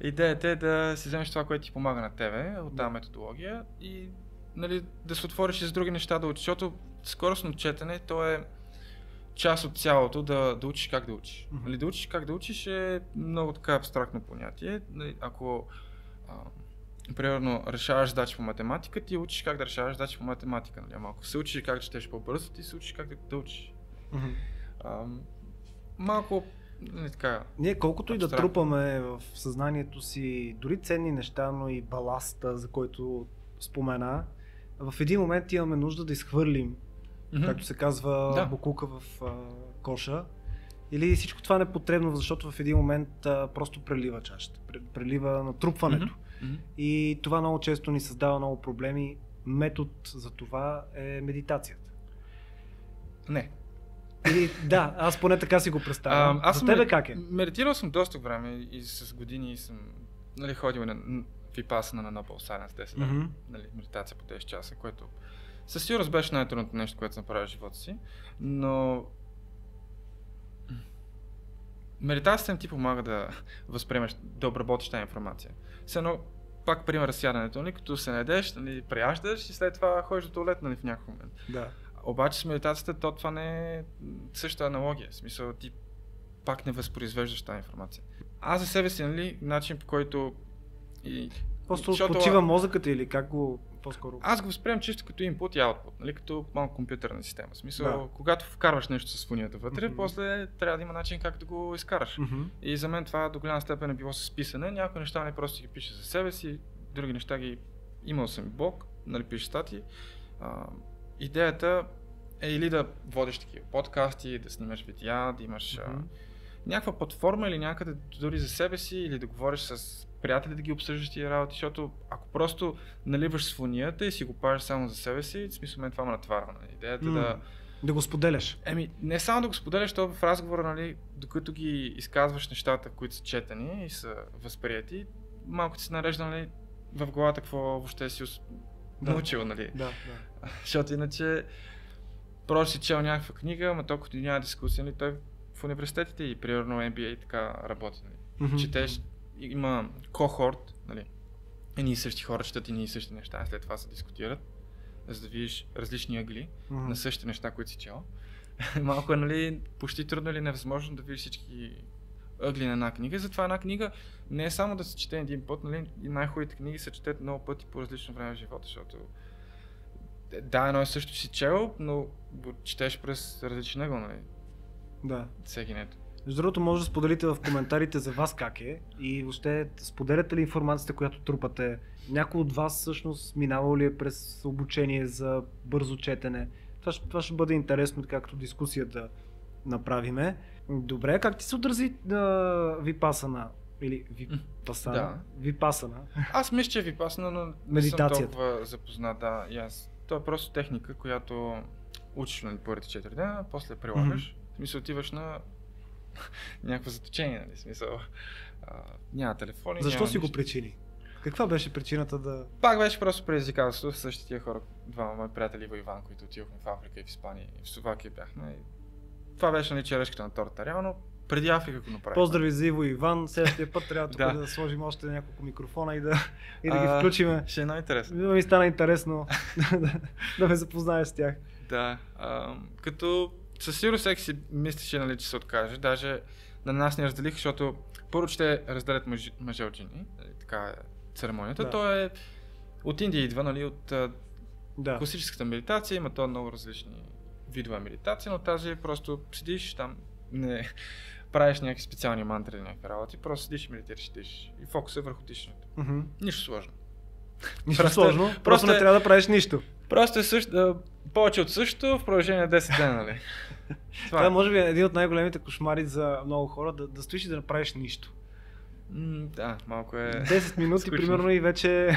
идеята е да си вземеш това, което ти помага на тебе от тази методология и, нали, да се отвориш и с други неща да учиш, защото скоростно четене то е част от цялото, да, да учиш как да учиш. Mm-hmm. Нали, да учиш как да учиш е много така абстрактно понятие. Нали, ако а, примерно решаваш задачи по математика, ти учиш как да решаваш задачи по математика. Нали? Ама ако се учиш как да четеш по-бързо, ти се учиш как да, да учиш. Mm-hmm. А, малко, не така. Ние колкото абстракт. И да трупаме в съзнанието си дори ценни неща, но и баласта, за който спомена, в един момент имаме нужда да изхвърлим, mm-hmm. както се казва, да. Букулка в а, коша. Или всичко това непотребно, защото в един момент а, просто прелива чашата, прелива натрупването. Mm-hmm. И това много често ни създава много проблеми. Метод за това е медитацията. Не. Или, да, аз поне така си го представям. А, аз за тебе мед... как е? Медитирал съм доста време и с години съм, нали, ходил на Vipassana на Noble Silence десет, mm-hmm. нали, медитация по десет часа, което със сигурност беше най-трудното нещо, което съм правил в живота си, но медитацията им ти помага да възприемеш, да обработиш тази информация. Все едно, пак пример с яденето, нали, като се надеш, нали, прияждаш и след това ходиш до туалет, нали, в някакъв момент. Да. Обаче с медитацията то това не е същата аналогия, в смисъл ти пак не възпроизвеждаш тази информация. Аз за себе си, нали, начин по който... И... Просто защото... почива мозъкът или как го по-скоро? Аз го възприемам чисто като input и output, нали, като малко компютърна система. В смисъл, да. Когато вкарваш нещо с фунията вътре, mm-hmm. после трябва да има начин как да го изкараш. Mm-hmm. И за мен това до голяма степен е било с писане. Някои неща не просто ги пише за себе си, други неща ги имал съм блог, нали, пише статии. А, идеята е или да водиш такива подкасти, да снимаш видеа, да имаш mm-hmm. а, някаква платформа или някъде дори за себе си, или да говориш с приятели да ги обсъждаш тия работи, защото ако просто наливаш с фунията и си го пазиш само за себе си, в смисъл мен това ме натварва. Идеята mm, да... Да го споделяш. Еми, не само да го споделяш, то в разговора, нали, докато ги изказваш нещата, които са четени и са възприяти, малко ти се нарежда, нали, в главата какво въобще си усп... да. Научил, нали. Да, да. Защото иначе просто си чел някаква книга, ама толкова няма дискусия, нали, той в университетите и примерно Ем Би Ей така работи, нали. Mm-hmm. Четеш, има кохорт, нали, едни и същи хора четат едни и същи неща, след това се дискутират, за да видиш различни ъгли mm-hmm. на същите неща, които си чел. Малко е, нали, почти трудно или невъзможно да видиш всички ъгли на една книга, затова една книга не е само да се чете един път, нали, най-хубавите книги се четат много пъти по различно време в живота, защото да, едно е също си чел, но го четеш през различен ъгъл, нали, да. Всеки нето. Между другото, може да споделите в коментарите за вас как е и въобще споделяте ли информацията, която трупате. Някой от вас всъщност минавал ли е през обучение за бързо четене? Това ще, това ще бъде интересно, както дискусията направиме. Добре, как ти се отрази Vipassana? Или Vipassana? Да. Vipassana. Аз мисля, че Vipassana, но не съм толкова запознат. Да, и аз. Това е просто техника, която учиш на първите четири дена, после прилагаш. Mm-hmm. В смисъл, отиваш на някакво заточение, нали? Смисъл, а, няма телефони. Защо няма си нищо. Го причини? Каква беше причината да... Пак беше просто предизвикателство. Същите тия хора, двама мои приятели, Иво и Иван, които отидохме в Африка и в Испания и в Словакия бяхме. Това беше, нали, черешката на торта. Реално, преди Африка го направихме. Поздрави за Иво и Иван. Следващия път трябва тук да. да сложим още няколко микрофона и да, и да ги включим. Ще е много интересно. Ми стана интересно да ме запознаеш с тях. Да, а, като със сигурно всеки си мислеше, нали, че се откаже. Даже на нас не разделиха, защото първо ще разделят мъж, мъже от жени, така е церемонията. Да. То е от Индия идва, нали, от да. класическата медитация, има то много различни видове медитация, но тази просто седиш там, не правиш някакви специални мантри или някакви работи, просто седиш и медитираш, седиш и фокус е върху дишането. Mm-hmm. Нищо сложно. Нищо просто, сложно, просто, просто не е... трябва да правиш нищо. Просто е също, повече от същото в продължение на десет дена, нали? Това, това може би е един от най-големите кошмари за много хора, да, да стоиш и да направиш нищо. М, да, малко е... десет минути скучно. Примерно и вече...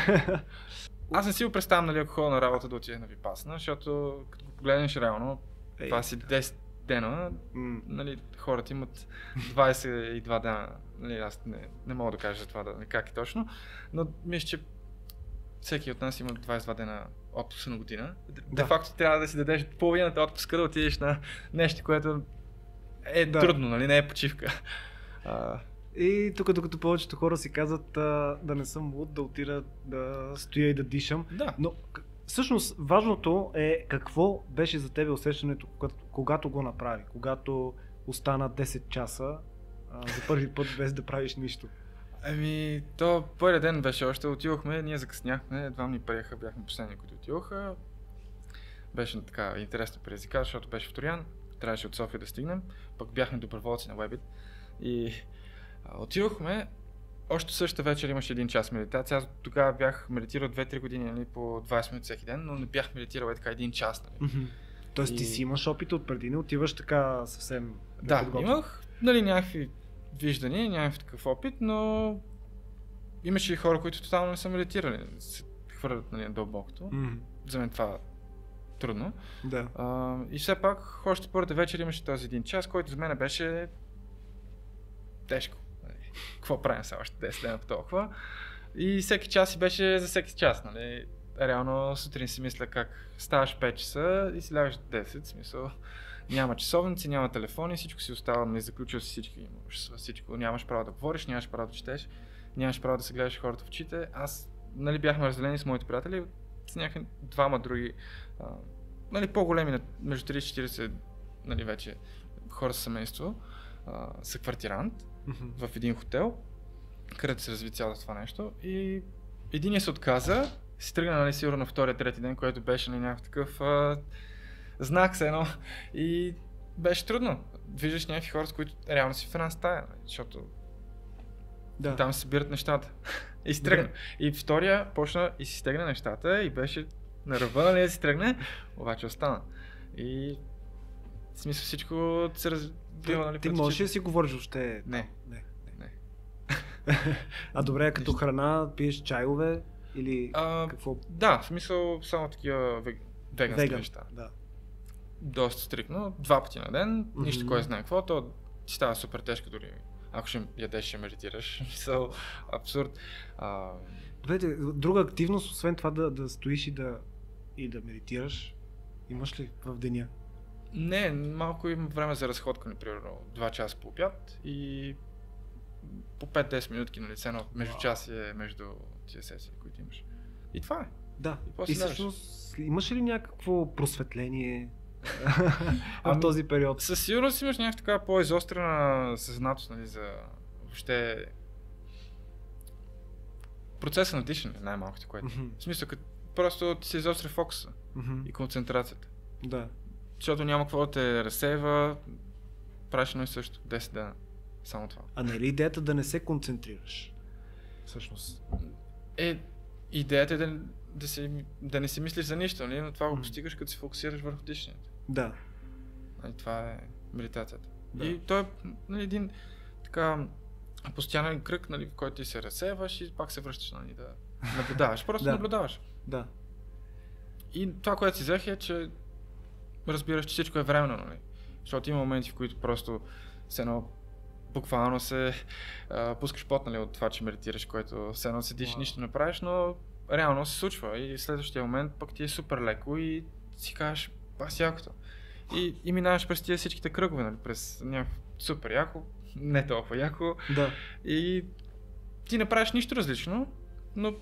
Аз не си го представям, нали, ако ходя на работа да отида на Vipassana, защото като го погледнеш реално, Ей, това си десет дена, нали, хората имат двадесет и два дена, нали, аз не, не мога да кажа това да, как е точно, но мисля, че всеки от нас има двадесет и два дена отпуска на година. Да. Де факто трябва да си дадеш половината отпуска да отидеш на нещо, което е да. трудно, нали, не е почивка. А... И тук, докато повечето хора си казват а, да не съм луд, да отида да стоя и да дишам. Да. Но всъщност важното е какво беше за тебе усещането, когато, когато го направи, когато остана десет часа а, за първи път без да правиш нищо. Ами, то първият ден беше още, отидохме, ние закъсняхме, едва ни приеха, бяхме последни, които отидоха. Беше така интересна предизвикателство, защото беше в Troyan, трябваше от София да стигнем, пък бяхме доброволци на Webit и а, отидохме. Още същата вечер имаше един час медитация, аз тогава бях медитирал две-три години, нали, по двадесет минути всеки ден, но не бях медитирал е така един час. Нали. Mm-hmm. Тоест и... ти си имаш опит отпреди, не отиваш така съвсем неподготвен? Да, имах, нали, някакви виждания, нямах такъв опит, но имаше и хора, които тотално не са медитирали, се хвърлят, нали, дълбокото. Mm-hmm. За мен това трудно. Да. А, и все пак, още първата вечер имаше този един час, който за мен беше тежко. Какво правим сега още десет дена толкова? И всеки час си беше за всеки час, нали? Реално сутрин си мисля как ставаш пет часа и си лягаш десет, смисъл. Няма часовници, няма телефони, всичко си остава, нали, заключил си всички, всичко, нямаш право да говориш, нямаш право да четеш, нямаш право да се гледаш хората в очите. Аз, нали, бяхме разделени с моите приятели, с някакви двама други, а, нали, по-големи, между тридесет и четиридесет, нали, вече хора със семейство, а, са квартирант mm-hmm. в един хотел, където се разви цялото това нещо и единия се отказа, си тръгна, нали, сигурно на втория, трети ден, което беше на някакъв такъв а, знак се едно и беше трудно. Виждаш някакви хора, с които реално си в една стая, защото да. там се събират нещата и си тръгна. И втория почна и си стегна нещата и беше на ръба, нали, да си тръгне, обаче остана. И в смисъл всичко се разбива, нали? Ти можеш ли да си говориш въобще? Не. не, не. А добре, като Нещо. храна пиеш чайове или а, какво? Да, в смисъл само такива вегански неща. Да. Доста стрикно, два пъти на ден, mm-hmm. нищо кой знае какво, то ти става супер тежко дори ако ще ядеш, ще медитираш, мисъл, абсурд. А... Добре, друга активност, освен това да, да стоиш и да, и да медитираш, имаш ли в деня? Не, малко има време за разходка, например, два часа по обяд и по пет-десет минутки на лице, но между wow. час е между тия сесии, които имаш. И това е. Да, и, и всъщност имаш ли някакво просветление а, в този период? Със сигурност имаш някаква така по-изострена съзнатост, нали, за въобще процеса на дишане, най-малкото което. Mm-hmm. В смисъл, като просто ти се изостря фокуса mm-hmm. и концентрацията. Да. Защото няма какво да те разсейва, правиш едно и също, десет дена, само това. А не ли идеята да не се концентрираш? Всъщност. Е, идеята е да, да, си, да не си мислиш за нищо, но това го постигаш като се фокусираш върху дишането. Да. И това е медитацията. Да. И той е нали, един така постоянен кръг, нали, в който ти се разсеваш и пак се връщаш нали, да наблюдаваш. Просто да. наблюдаваш. Да. И това, което си взех е, че разбираш, че всичко е временно, нали? Защото има моменти, в които просто все едно буквално се а, пускаш пот нали, от това, че медитираш, което все едно седиш wow. нищо не правиш, но реално се случва и следващия момент пък ти е супер леко и си кажеш бас якото. И, и минаваш през тия всичките кръгове, нали, през някакво супер яко, не толкова яко да. И ти не правиш нищо различно, но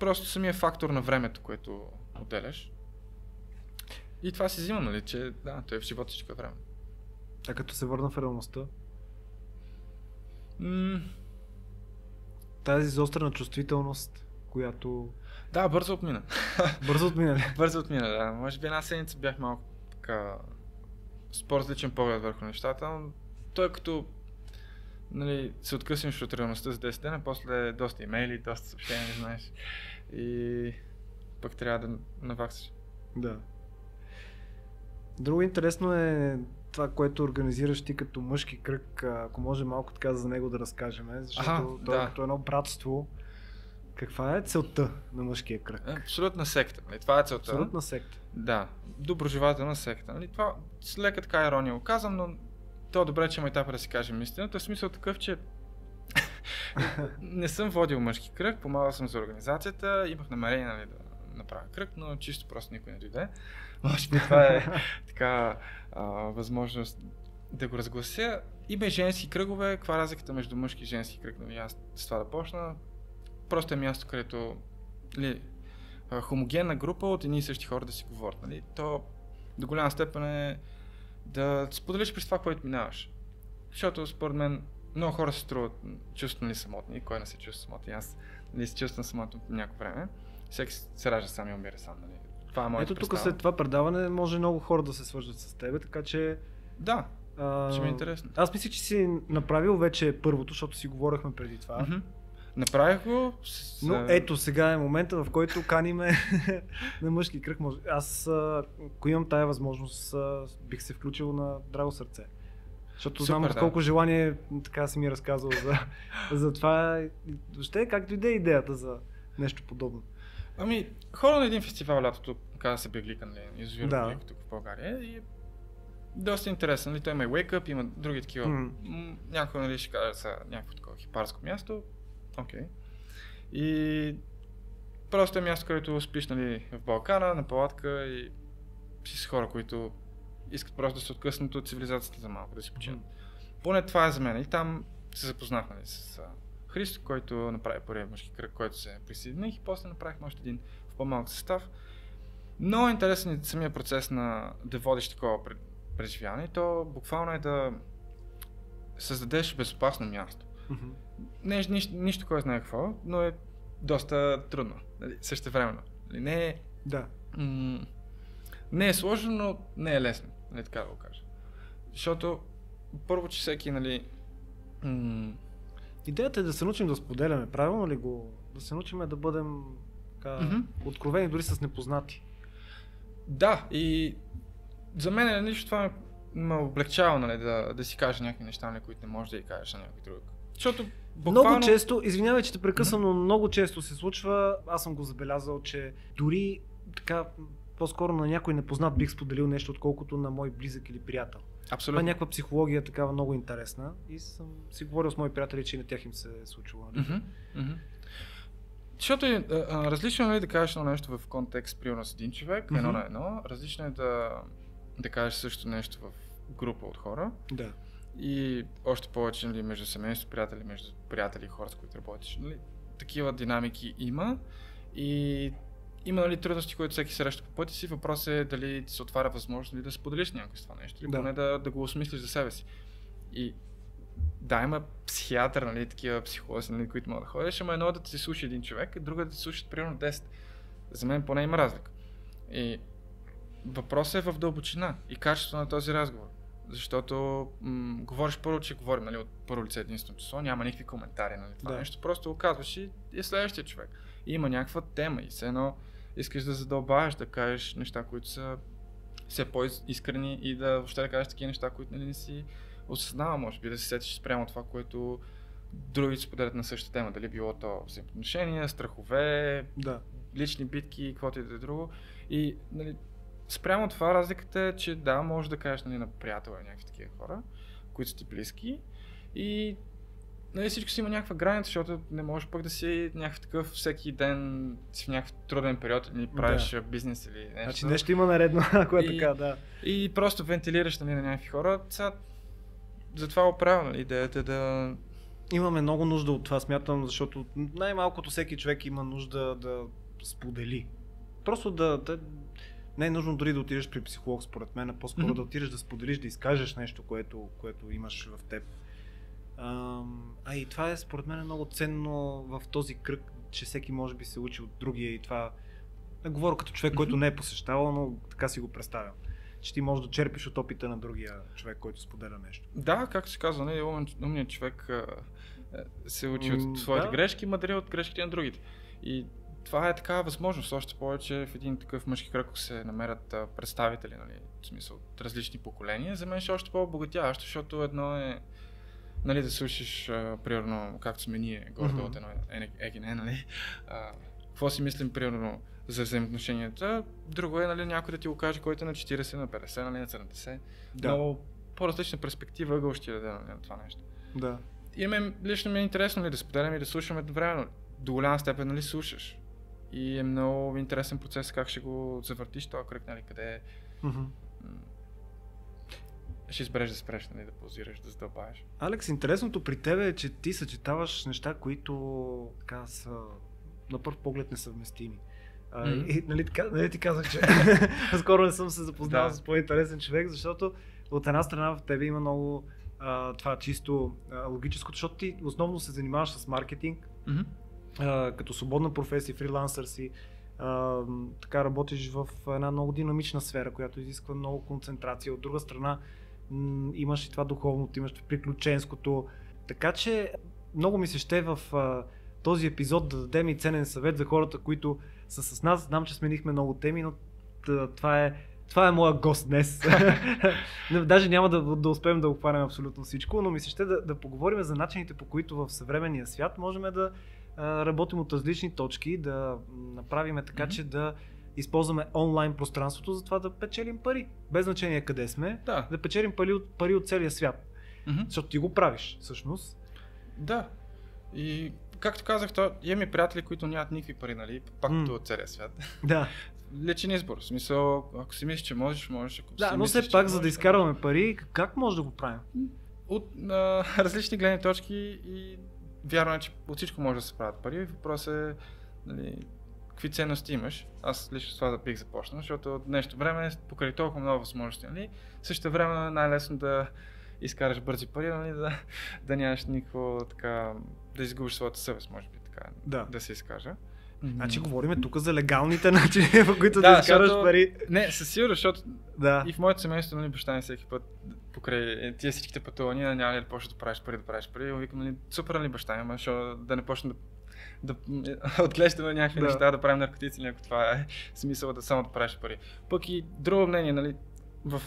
просто самия фактор на времето, което отделяш. И това си взима, нали, че да, той е в живота всичко е време. А като се върна в реалността? М- Тази изострена чувствителност, която... Да, бързо отмина. Бързо отмина ли? Бързо отмина, да. Може би една седмица бях малко така... с по-различен поглед върху нещата, но той като нали, се откъсваш от реалността за десет дена, после доста имейли, доста съобщения, не знаеш. И пък трябва да наваксаш. Да. Друго интересно е това, което организираш ти като мъжки кръг, ако може малко така за него да разкажем, защото Аха, той да. е като едно братство. Каква е целта на мъжкия кръг? Абсолютна секта, нали? Това е целта. Абсолютна секта. Да, доброжелателна секта. Нали? Това с лека така ирония го казвам, но то е добре, че има етап да си кажем истината, в смисъл такъв, че не съм водил мъжки кръг, помагал съм за организацията, имах намерение нали, да направя кръг, но чисто просто никой не дойде. Може би това е така а, възможност да го разглася. Има женски кръгове, каква е разликата между мъжки и женски кръг, нали аз с това да почна. Просто е място, където ли, хомогенна група от едни и същи хора да си говорят. Нали? То до голяма степен е да споделиш през това, което минаваш. Защото според мен много хора се струват, чувстват нали, самотни, кой не се чувства самотни, аз нали, се чувствам самотно по някакво време. Всеки се ражда сам и умира сам. Нали? Това е моята Ето тук представа. След това предаване може много хора да се свържат с тебе, така че... Да, а... ще ми е интересно. Аз мислих, че си направил вече първото, защото си говорихме преди това. Mm-hmm. Направих го. С... Но ето сега е момента, в който каниме на мъжки кръг. Аз, ако имам тая възможност, бих се включил на драго сърце. Защото Супер, знам да. колко желание така си ми е разказал за, за това. Въобще как дойде идеята за нещо подобно? Ами, хора на един фестивал лятото, каза се Beglika, язовир Beglika тук в България и е доста интересен. Ли? Той има и Wake Up, има други такива, mm. някой нали ще кажа са някакво такова хипарско място. Окей. Okay. И просто е място, където спиш нали, в Балкана, на палатка и си с хора, които искат просто да се откъснат от цивилизацията за малко, да си починат. Mm. Поне това е за мен и там се запознах нали, с Христо, който направи първия мъжки кръг, който се присъединих и после направихме още един в по-малък състав. Много интересен е самия процес на да водиш такова преживяване. То буквално е да създадеш безопасно място. Mm-hmm. Не е нищо, нищо кой знае какво, но е доста трудно, същевременно. Не е, да. м- не е сложно, но не е лесно, не така да го кажа. Защото първо, че всеки, нали... М- Идеята е да се научим да споделяме, правилно ли го? Да се научим да бъдем така, mm-hmm. откровени дори с непознати. Да, и за мен нещо това ме облегчава, нали, да, да си кажа някакви неща, нали, които не можеш да ги кажеш на някой друг. Защото буквално... Много често, извинявай, че те прекъсвам, mm-hmm. но много често се случва, аз съм го забелязал, че дори така по-скоро на някой непознат бих споделил нещо, отколкото на мой близък или приятел. Абсолютно. Това е някаква психология такава много интересна и съм си говорил с мои приятели, че и на тях им се е случило. Mm-hmm. Mm-hmm. Защото е а, различно е да кажеш едно нещо в контекст, примерно с един човек, mm-hmm. едно на едно, различно е да, да кажеш също нещо в група от хора. Да. И още повече нали, между семейство, приятели, между приятели и хора, с които работиш. Нали, такива динамики има и има нали, трудности, които всеки среща по пътя си. Въпросът е дали ти се отваря възможност нали, да споделиш някой с това нещо, или поне да. да, да го осмислиш за себе си. И да, има психиатър, нали, такива психолози, нали, които могат да ходиш, ама едно да ти се слуша един човек, друга да ти слушат примерно десет. За мен поне има разлика. И въпросът е в дълбочина и качеството на този разговор. Защото м- говориш първо, че говорим, нали, от първо лице единствено число, няма никакви коментари, нали, това да. нещо, просто го казваш и е следващия човек. И има някаква тема и все едно искаш да задълбаваш, да кажеш неща, които са все по-искрени и да въобще да кажеш такива неща, които не си осъзнава, може би да се сетиш спрямо това, което другите споделят на същата тема, дали било то взаимоотношения, страхове, да. лични битки и каквото и да е друго. И, нали, спрямо това разликата е, че да, можеш да кажеш, нали, на приятели и някакви такива хора, които са ти близки, и, нали, всичко си има някаква граница, защото не можеш пък да си някакъв такъв всеки ден си в някакъв труден период или правиш да. бизнес или нещо. Значи нещо има наредно, ако е така, да. И просто вентилираш, нали, на някакви хора. Ця, затова го правя, идеята да... Имаме много нужда от това, смятам, защото най-малкото всеки човек има нужда да сподели. Просто да... да... Не е нужно дори да отидеш при психолог, според мен, а по-скоро mm-hmm. да отидеш да споделиш, да изкажеш нещо, което, което имаш в теб. А, а и това е според мен много ценно в този кръг, че всеки може би се учи от другия и това... Не говоря като човек, mm-hmm. който не е посещавал, но така си го представям. Че ти можеш да черпиш от опита на другия човек, който споделя нещо. Да, както се казва, не, умен, умният човек а, се учи от своите mm, да. грешки, мъдри от грешките на другите. И това е такава възможност, още повече в един такъв мъжки кръг се намерят а, представители, нали, в смисъл от различни поколения. За мен ще още по-обогатяващо, защото едно е, нали, да слушаш, а, примерно, както сме ние, гордо mm-hmm. от едно ЕГН, нали, а, какво си мислим, примерно, за взаимоотношенията. Друго е, нали, някой да ти го каже, който е на четирийсет, на петдесет, нали, на седемдесет. Да. Много по-различна перспектива ъгъл ще даде, нали, на това нещо. Да. И мен, лично ми е интересно, нали, да споделям и да слушам едновременно. До голяма степен, нали, слушаш. И е много интересен процес как ще го завъртиш този кръг, нали, къде mm-hmm. ще избереш да спреш, нали, да паузираш, да задълбаеш. Алекс, интересното при тебе е, че ти съчетаваш неща, които така са на пръв поглед несъвместими. А, mm-hmm. и, нали, така, нали ти казах, че скоро не съм се запознал да. с по-интересен човек, защото от една страна в тебе има много а, това чисто а, логическото, защото ти основно се занимаваш с маркетинг, mm-hmm. а, като свободна професия, фрилансър си, а, така работиш в една много динамична сфера, която изисква много концентрация. От друга страна м- имаш и това духовното, имаш приключенското, така че много ми се ще в а, този епизод да дадем и ценен съвет за хората, които са с нас. Знам, че сменихме много теми, но това е, това е моя гост днес. Даже няма да, да успеем да обхванем абсолютно всичко, но ми се ще да, да поговорим за начините, по които в съвременния свят можем да а, работим от различни точки, да направим така, mm-hmm. че да използваме онлайн пространството за това да печелим пари. Без значение къде сме, да, да печелим пари от, пари от целия свят. Mm-hmm. Защото ти го правиш, всъщност. Да. И... Както казах, то имаме приятели, които нямат никакви пари, нали, пак от целия свят. Да. Личен избор, в смисъл, ако си мислиш, че можеш, можеш, ако да, си мислиш, да, но все пак, за да изкарваме пари, как може да го правим? От а, различни гледни точки и вярно е, че от всичко може да се правят пари. Въпросът е, нали, какви ценности имаш. Аз лично с това да бих започнал, защото от днешно време, покрай толкова много възможности, нали, също време най-лесно да изкараш бързи пари, нали, да, да нямаш никакво така... Да изгубиш своята съвест, може би, така да, да се изкажа. Значи говорим тук за легалните начини, по които да, да изкараш защото... пари. Не, със сигурност, защото да. и в моето семейство, нали, баща ми всеки път, покрай тия всичките пътувания, няма ли да почнеш да правиш пари, да правиш пари. И викам, нали, супер, нали, баща ми, ама защо да не почнем да, да отглеждаме някакви да. неща, да правим наркотици, или ако това е смисъл да само да правиш пари. Пък и друго мнение, нали, в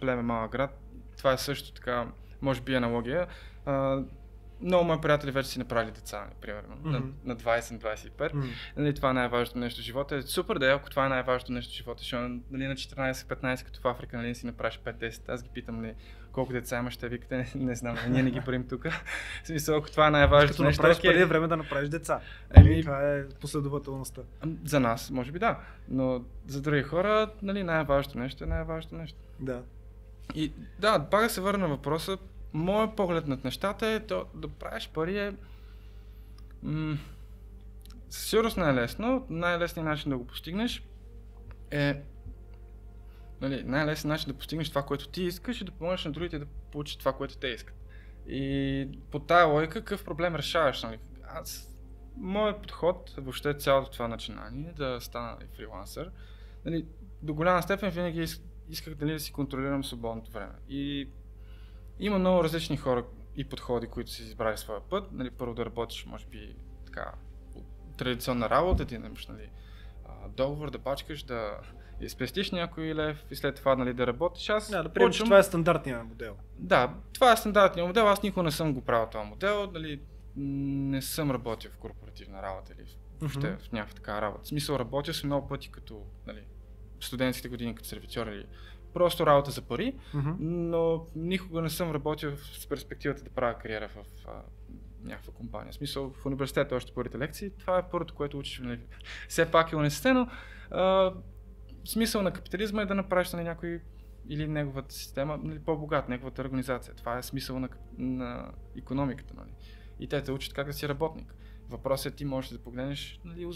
племе малък град, това е също така, може би аналогия. Много мои приятели вече си направили деца, примерно, mm-hmm. на, на двайсет двайсет и пет. Mm-hmm. Нали, това е най-важното нещо в живота. Е, супер да е, ако това е най-важното нещо в живота, защото, нали, на четиринайсет петнайсет, като в Африка, нали, си направиш пет десет. Аз ги питам, нали, колко деца имаш, те викате, не, не знам, ние не ги правим тук. В смисъл, ако това е най-важното нещо, направиш пари, е време да направиш деца. Еми, ами, това е последователността. За нас, може би да, но за други хора, нали, най-важното нещо е най-важното нещо. Да. И да, пак да се върна въпроса. Моят поглед над нещата е, то да правиш пари е м- със сигурност най-лесно. Най-лесният начин да го постигнеш е, нали, най-лесният начин да постигнеш това, което ти искаш и да помогнеш на другите да получат това, което те искат. И по тая логика, какъв проблем решаваш? Нали? Аз, моят подход, въобще цялото това начинание, да стана и фрилансър, нали, до голяма степен винаги исках, нали, да си контролирам свободното време. И Има много различни хора и подходи, които си избрали своя път. Нали, първо да работиш, може би, така, традиционна работа, ти имаш, нали, договор, да пачкаш, да спестиш някой лев и след това, нали, да работиш. Аз да, да приемам, почвам... това е стандартният модел. Да, това е стандартният модел. Аз никога не съм го правил това модел, нали, не съм работил в корпоративна работа или въобще mm-hmm. в някаква такава работа. В смисъл, работил съм много пъти като, нали, студентските години като сервитьор или просто работа за пари, mm-hmm. но никога не съм работил с перспективата да правя кариера в а, някаква компания. В смисъл, в университета още първите лекции, това е първото, което учиш, нали, все пак е университет, но а, смисъл на капитализма е да направиш на някой или неговата система, нали, по-богат, неговата организация. Това е смисъл на, на икономиката, нали. И те те учат как да си работник. Въпросът е, ти можеш да погледнеш, нали,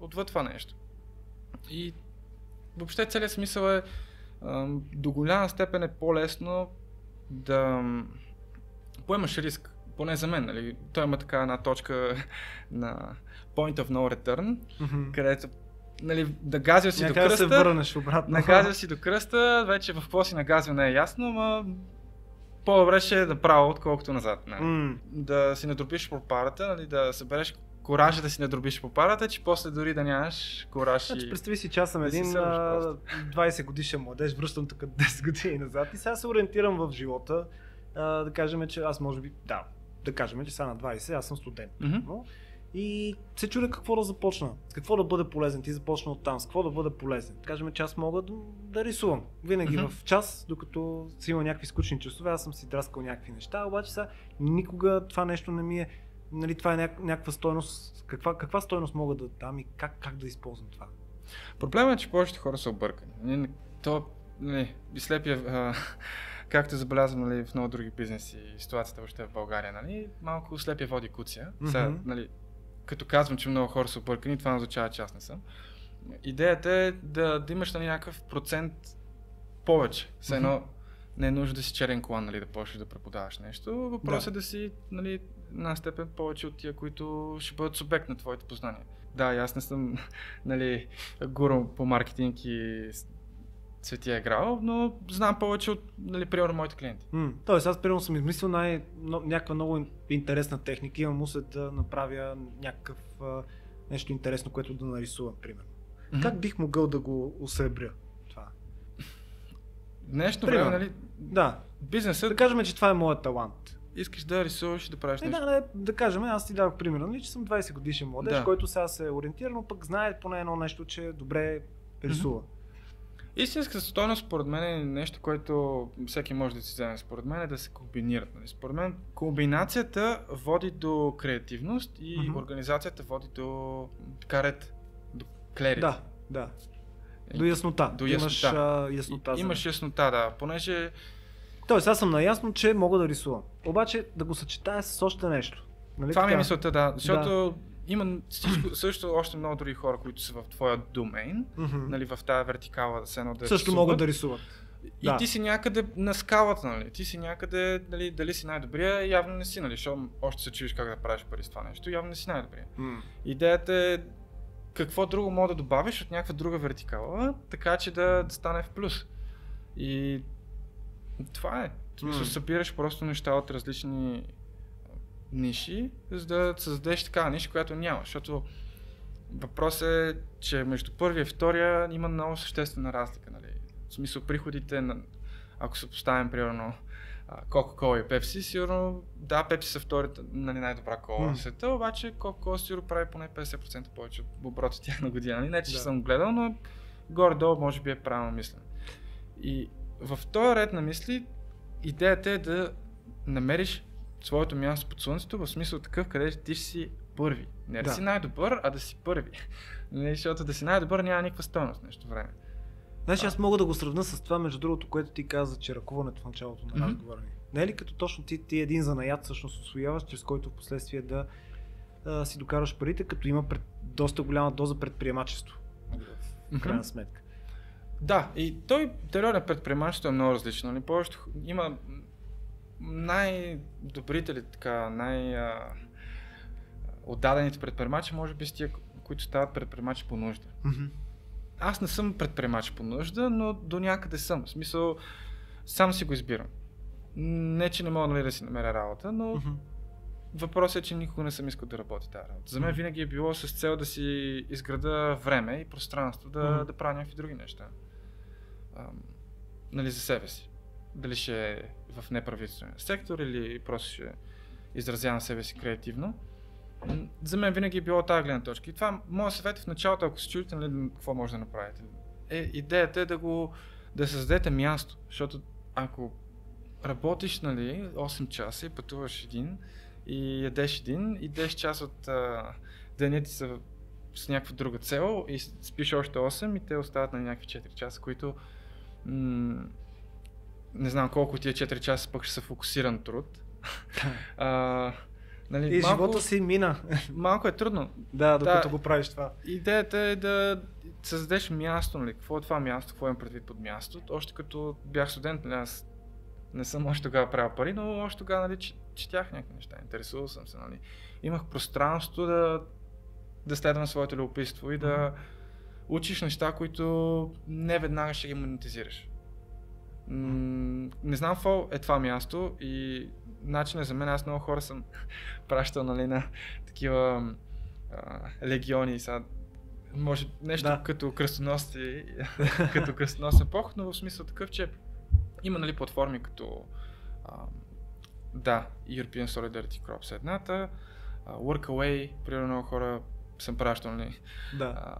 отвъд това нещо. И въобще целият смисъл е до голяма степен е по-лесно да поемаш риск, поне за мен, нали. Той има така една точка на point of no return, mm-hmm. където, нали, да газил си някъде до кръста, да се върнеш обратно. Нагазил си до кръста, вече в какво си нагазил не е ясно, но по-добре ще е направо, отколкото назад. Нали. Mm. Да си надробиш по парата, нали, да събереш коража да си надробиш по парата, че после дори да нямаш кораж. Значи, и... представи си, че аз съм един двайсет годишен младеж, връщам тук десет години назад и сега се ориентирам в живота. А, да кажем, че аз може би, да, да кажем, че сега на двайсет, аз съм студент. Mm-hmm. Но, и се чудя какво да започна, с какво да бъде полезен, ти започна оттам, с какво да бъде полезен. Да кажем, че аз мога да, да рисувам винаги mm-hmm. в час, докато си имал някакви скучни часове, аз съм си драскал някакви неща, обаче сега никога това нещо не ми е. Нали, това е ня- някаква стойност, каква, каква стойност мога да дам и как, как да използвам това? Проблемът е, че повечето хора са объркани. То, нали, слепия, а, както забелязвам, нали, в много други бизнеси и ситуацията въобще в България, нали, малко слепия води куция. Mm-hmm. Сега, нали, като казвам, че много хора са объркани, това не означава, че аз не съм. Идеята е да, да имаш на някакъв процент повече. Все едно mm-hmm. не е нужно да си черен колан, нали, да почнеш да преподаваш нещо. Въпросът да. е да си, нали, на степен повече от тия, които ще бъдат субект на твоите познания. Да, аз не съм, нали, гуру по маркетинг и светия играл, но знам повече от, нали, примерно моите клиенти. Mm. Тоест аз примерно съм измислил най- някаква много интересна техника, имам усет да направя някакъв а, нещо интересно, което да нарисувам, примерно. Mm-hmm. Как бих могъл да го усебря това? Днешно време, нали? Да. Бизнесът... Да кажем, че това е моят талант. Искаш да рисуваш и да правиш е, нещо. Да, да, да кажем, аз ти давах пример, нали, че съм двайсет годишен младеж, да. който сега се ориентира, но пък знае поне едно нещо, че добре рисува. Mm-hmm. Истинската стойност, според мен, е нещо, което всеки може да си вземе, според мен, е да се комбинират. Нали. Според мен комбинацията води до креативност и mm-hmm. организацията води до карет, до clarity. Да, да. И... До яснота. До яснота. Имаш а, яснота. И, имаш яснота, да, понеже... Тоест, аз съм наясно, че мога да рисувам. Обаче да го съчетая с още нещо. Нали? Това ми е мисълта, да. Защото да. има всичко, също още много други хора, които са в твоя домейн, mm-hmm. нали, в тази вертикала с едно да също рисуват. Могат да рисуват. И да. ти си някъде на скалата, нали? Ти си някъде, нали, дали си най-добрия, явно не си, нали? Защото още се чуеш как да правиш пари с това нещо, явно не си най-добрия. Mm. Идеята е какво друго мога да добавиш от някаква друга вертикала, така че да, да стане в плюс. И това е. Mm. Събираш просто неща от различни ниши, за да създадеш такава ниша, която няма. Защото въпросът е, че между първия и втория има много съществена разлика. Нали? В смисъл приходите, на... ако съпоставим примерно Coca-Cola и Pepsi, сигурно да, Pepsi са втората, нали, най-добра кола в света, mm. обаче Coca-Cola сигурно прави поне петдесет процента повече оборот от тях на година. Нали? Не, че да. съм гледал, но горе-долу може би е правилно мислено. И в този ред на мисли, идеята е да намериш своето място под слънцето, в смисъл такъв, където ти ще си първи. Не да, да си най-добър, а да си първи. Защото да си най-добър няма никаква стойност нещо време. Значи аз мога да го сравня с това, между другото, което ти каза, че ръкуването в началото на разговора. Mm-hmm. Не е ли като точно ти, ти един занаят всъщност усвояваш, чрез който в последствие да а, си докараш парите, като има пред, доста голяма доза предприемачество, в крайна сметка. Да, и той теория на предприемачеството е много различно. Повечето има най-добрите ли така, най-отдадените предприемачи, може би с тия, които стават предприемачи по нужда. Mm-hmm. Аз не съм предприемач по нужда, но до някъде съм. В смисъл, сам си го избирам. Не, че не мога нали, да си намеря работа, но mm-hmm. въпросът е, че никога не съм искал да работя тази работа. За мен mm-hmm. винаги е било с цел да си изграда време и пространство да, mm-hmm. да правя някакви други неща. А, нали, за себе си. Дали ще е в неправителствения сектор или просто ще изразявам себе си креативно. За мен винаги е било тази гледна точка. И това моят съвет в началото, ако се чудите, нали, какво може да направите. Е, идеята е да го да създадете място, защото ако работиш нали, осем часа и пътуваш един и ядеш един и десет часа от а, деня ти са с някаква друга цел и спиш още осем и те остават на някакви четири часа, които м- не знам колко тия четири часа пък ще са фокусиран труд. а, нали, и малко, живота си мина. Малко е трудно. Да, докато да, го правиш това. Идеята е да създадеш място, нали, какво е това място, какво имам предвид под място. Още като бях студент, нали, аз не съм още тогава правил пари, но още тогава нали, четях някакви неща, интересувал съм се. Нали. Имах пространство да, да следвам своето любопитство и да mm-hmm. учиш неща, които не веднага ще ги монетизираш. Mm-hmm. Не знам какво е това място и начинът за мен, аз много хора съм пращал нали, на такива а, легиони, сега, може нещо да. Като кръстоносци, като кръстоносен поход, но в смисъл такъв, че има нали, платформи като а, да, European Solidarity Corps е едната, а, WorkAway, примерно много хора съм пращал, нали? Да. А,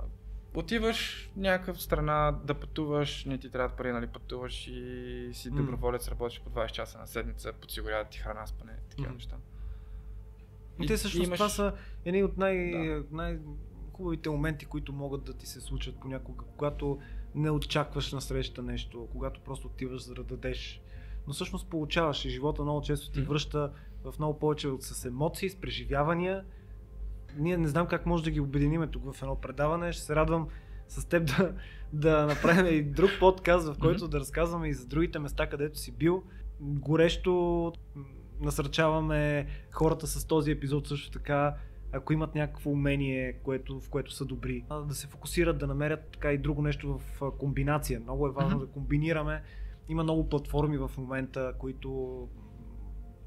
отиваш в някаква страна да пътуваш, не ти трябва да пари, нали, пътуваш и си mm. доброволец, работиш по двайсет часа на седмица, подсигуряват ти храна, спане, такива mm. неща. И, те също имаш... това са едни от най- да. най-хубавите моменти, които могат да ти се случат понякога, когато не очакваш насреща нещо, когато просто отиваш за да дадеш. Но всъщност получаваш и живота много често ти mm. връща в много повече с емоции, с преживявания. Ние не знам как може да ги обединим тук в едно предаване. Ще се радвам с теб да, да направим и друг подкаст, в който mm-hmm. да разказваме и за другите места, където си бил. Горещо насърчаваме хората с този епизод също така, ако имат някакво умение, което, в което са добри, да се фокусират, да намерят така и друго нещо в комбинация. Много е важно mm-hmm. да комбинираме. Има много платформи в момента, които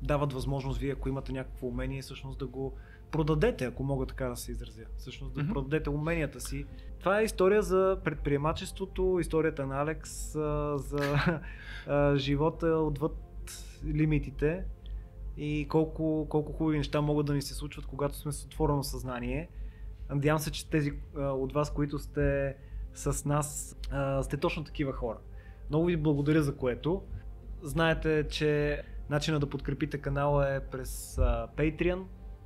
дават възможност вие, ако имате някакво умение, всъщност да го продадете, ако мога така да се изразя, всъщност да mm-hmm. продадете уменията си. Това е история за предприемачеството, историята на Алекс, за живота отвъд лимитите и колко, колко хубави неща могат да ни се случват, когато сме с отворено съзнание. Надявам се, че тези от вас, които сте с нас, сте точно такива хора. Много ви благодаря за което. Знаете, че начинът да подкрепите канала е през Patreon,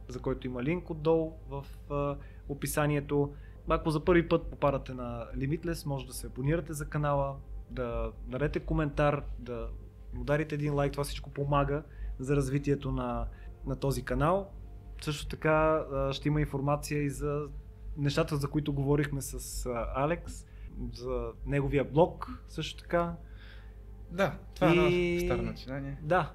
за който има линк отдолу в а, описанието. Ако за първи път попадате на Limitless, може да се абонирате за канала, да дадете коментар, да ударите един лайк, това всичко помага за развитието на, на този канал. Също така а, ще има информация и за нещата, за които говорихме с а, Алекс, за неговия блог също така. Да, това и... е старо начинание. Да.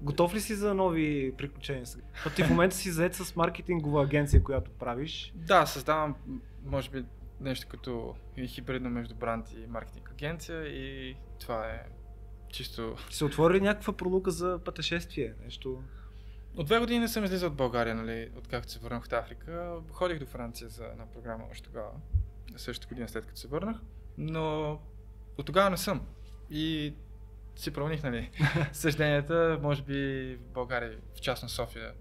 Готов ли си за нови приключения сега? А ти в момента си зает с маркетингова агенция, която правиш. Да, създавам, може би, нещо като хибридно между бранд и маркетинг агенция и това е чисто... Ти се отвори някаква пролука за пътешествие, нещо? От две години не съм излизал от България, нали, откакто се върнах от Африка. Ходих до Франция за една програма още тогава, същата година след като се върнах, но от тогава не съм. И... си промених, нали, съжденията, може би в България, в частност София,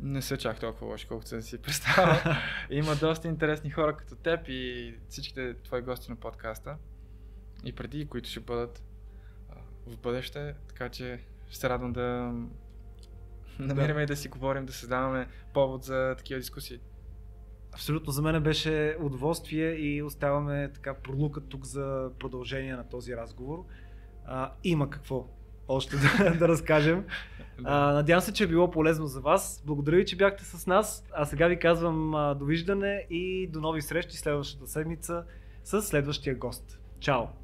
не са чак толкова лоши, колкото съм си представил. Има доста интересни хора като теб и всичките твои гости на подкаста и преди, които ще бъдат в бъдеще, така че ще се радвам да намерим да. и да си говорим, да създаваме повод за такива дискусии. Абсолютно, за мен беше удоволствие и оставаме така пролука тук за продължение на този разговор. А, има какво още да, да разкажем. А, надявам се, че е било полезно за вас. Благодаря ви, че бяхте с нас. А сега ви казвам а, довиждане и до нови срещи следващата седмица с следващия гост. Чао!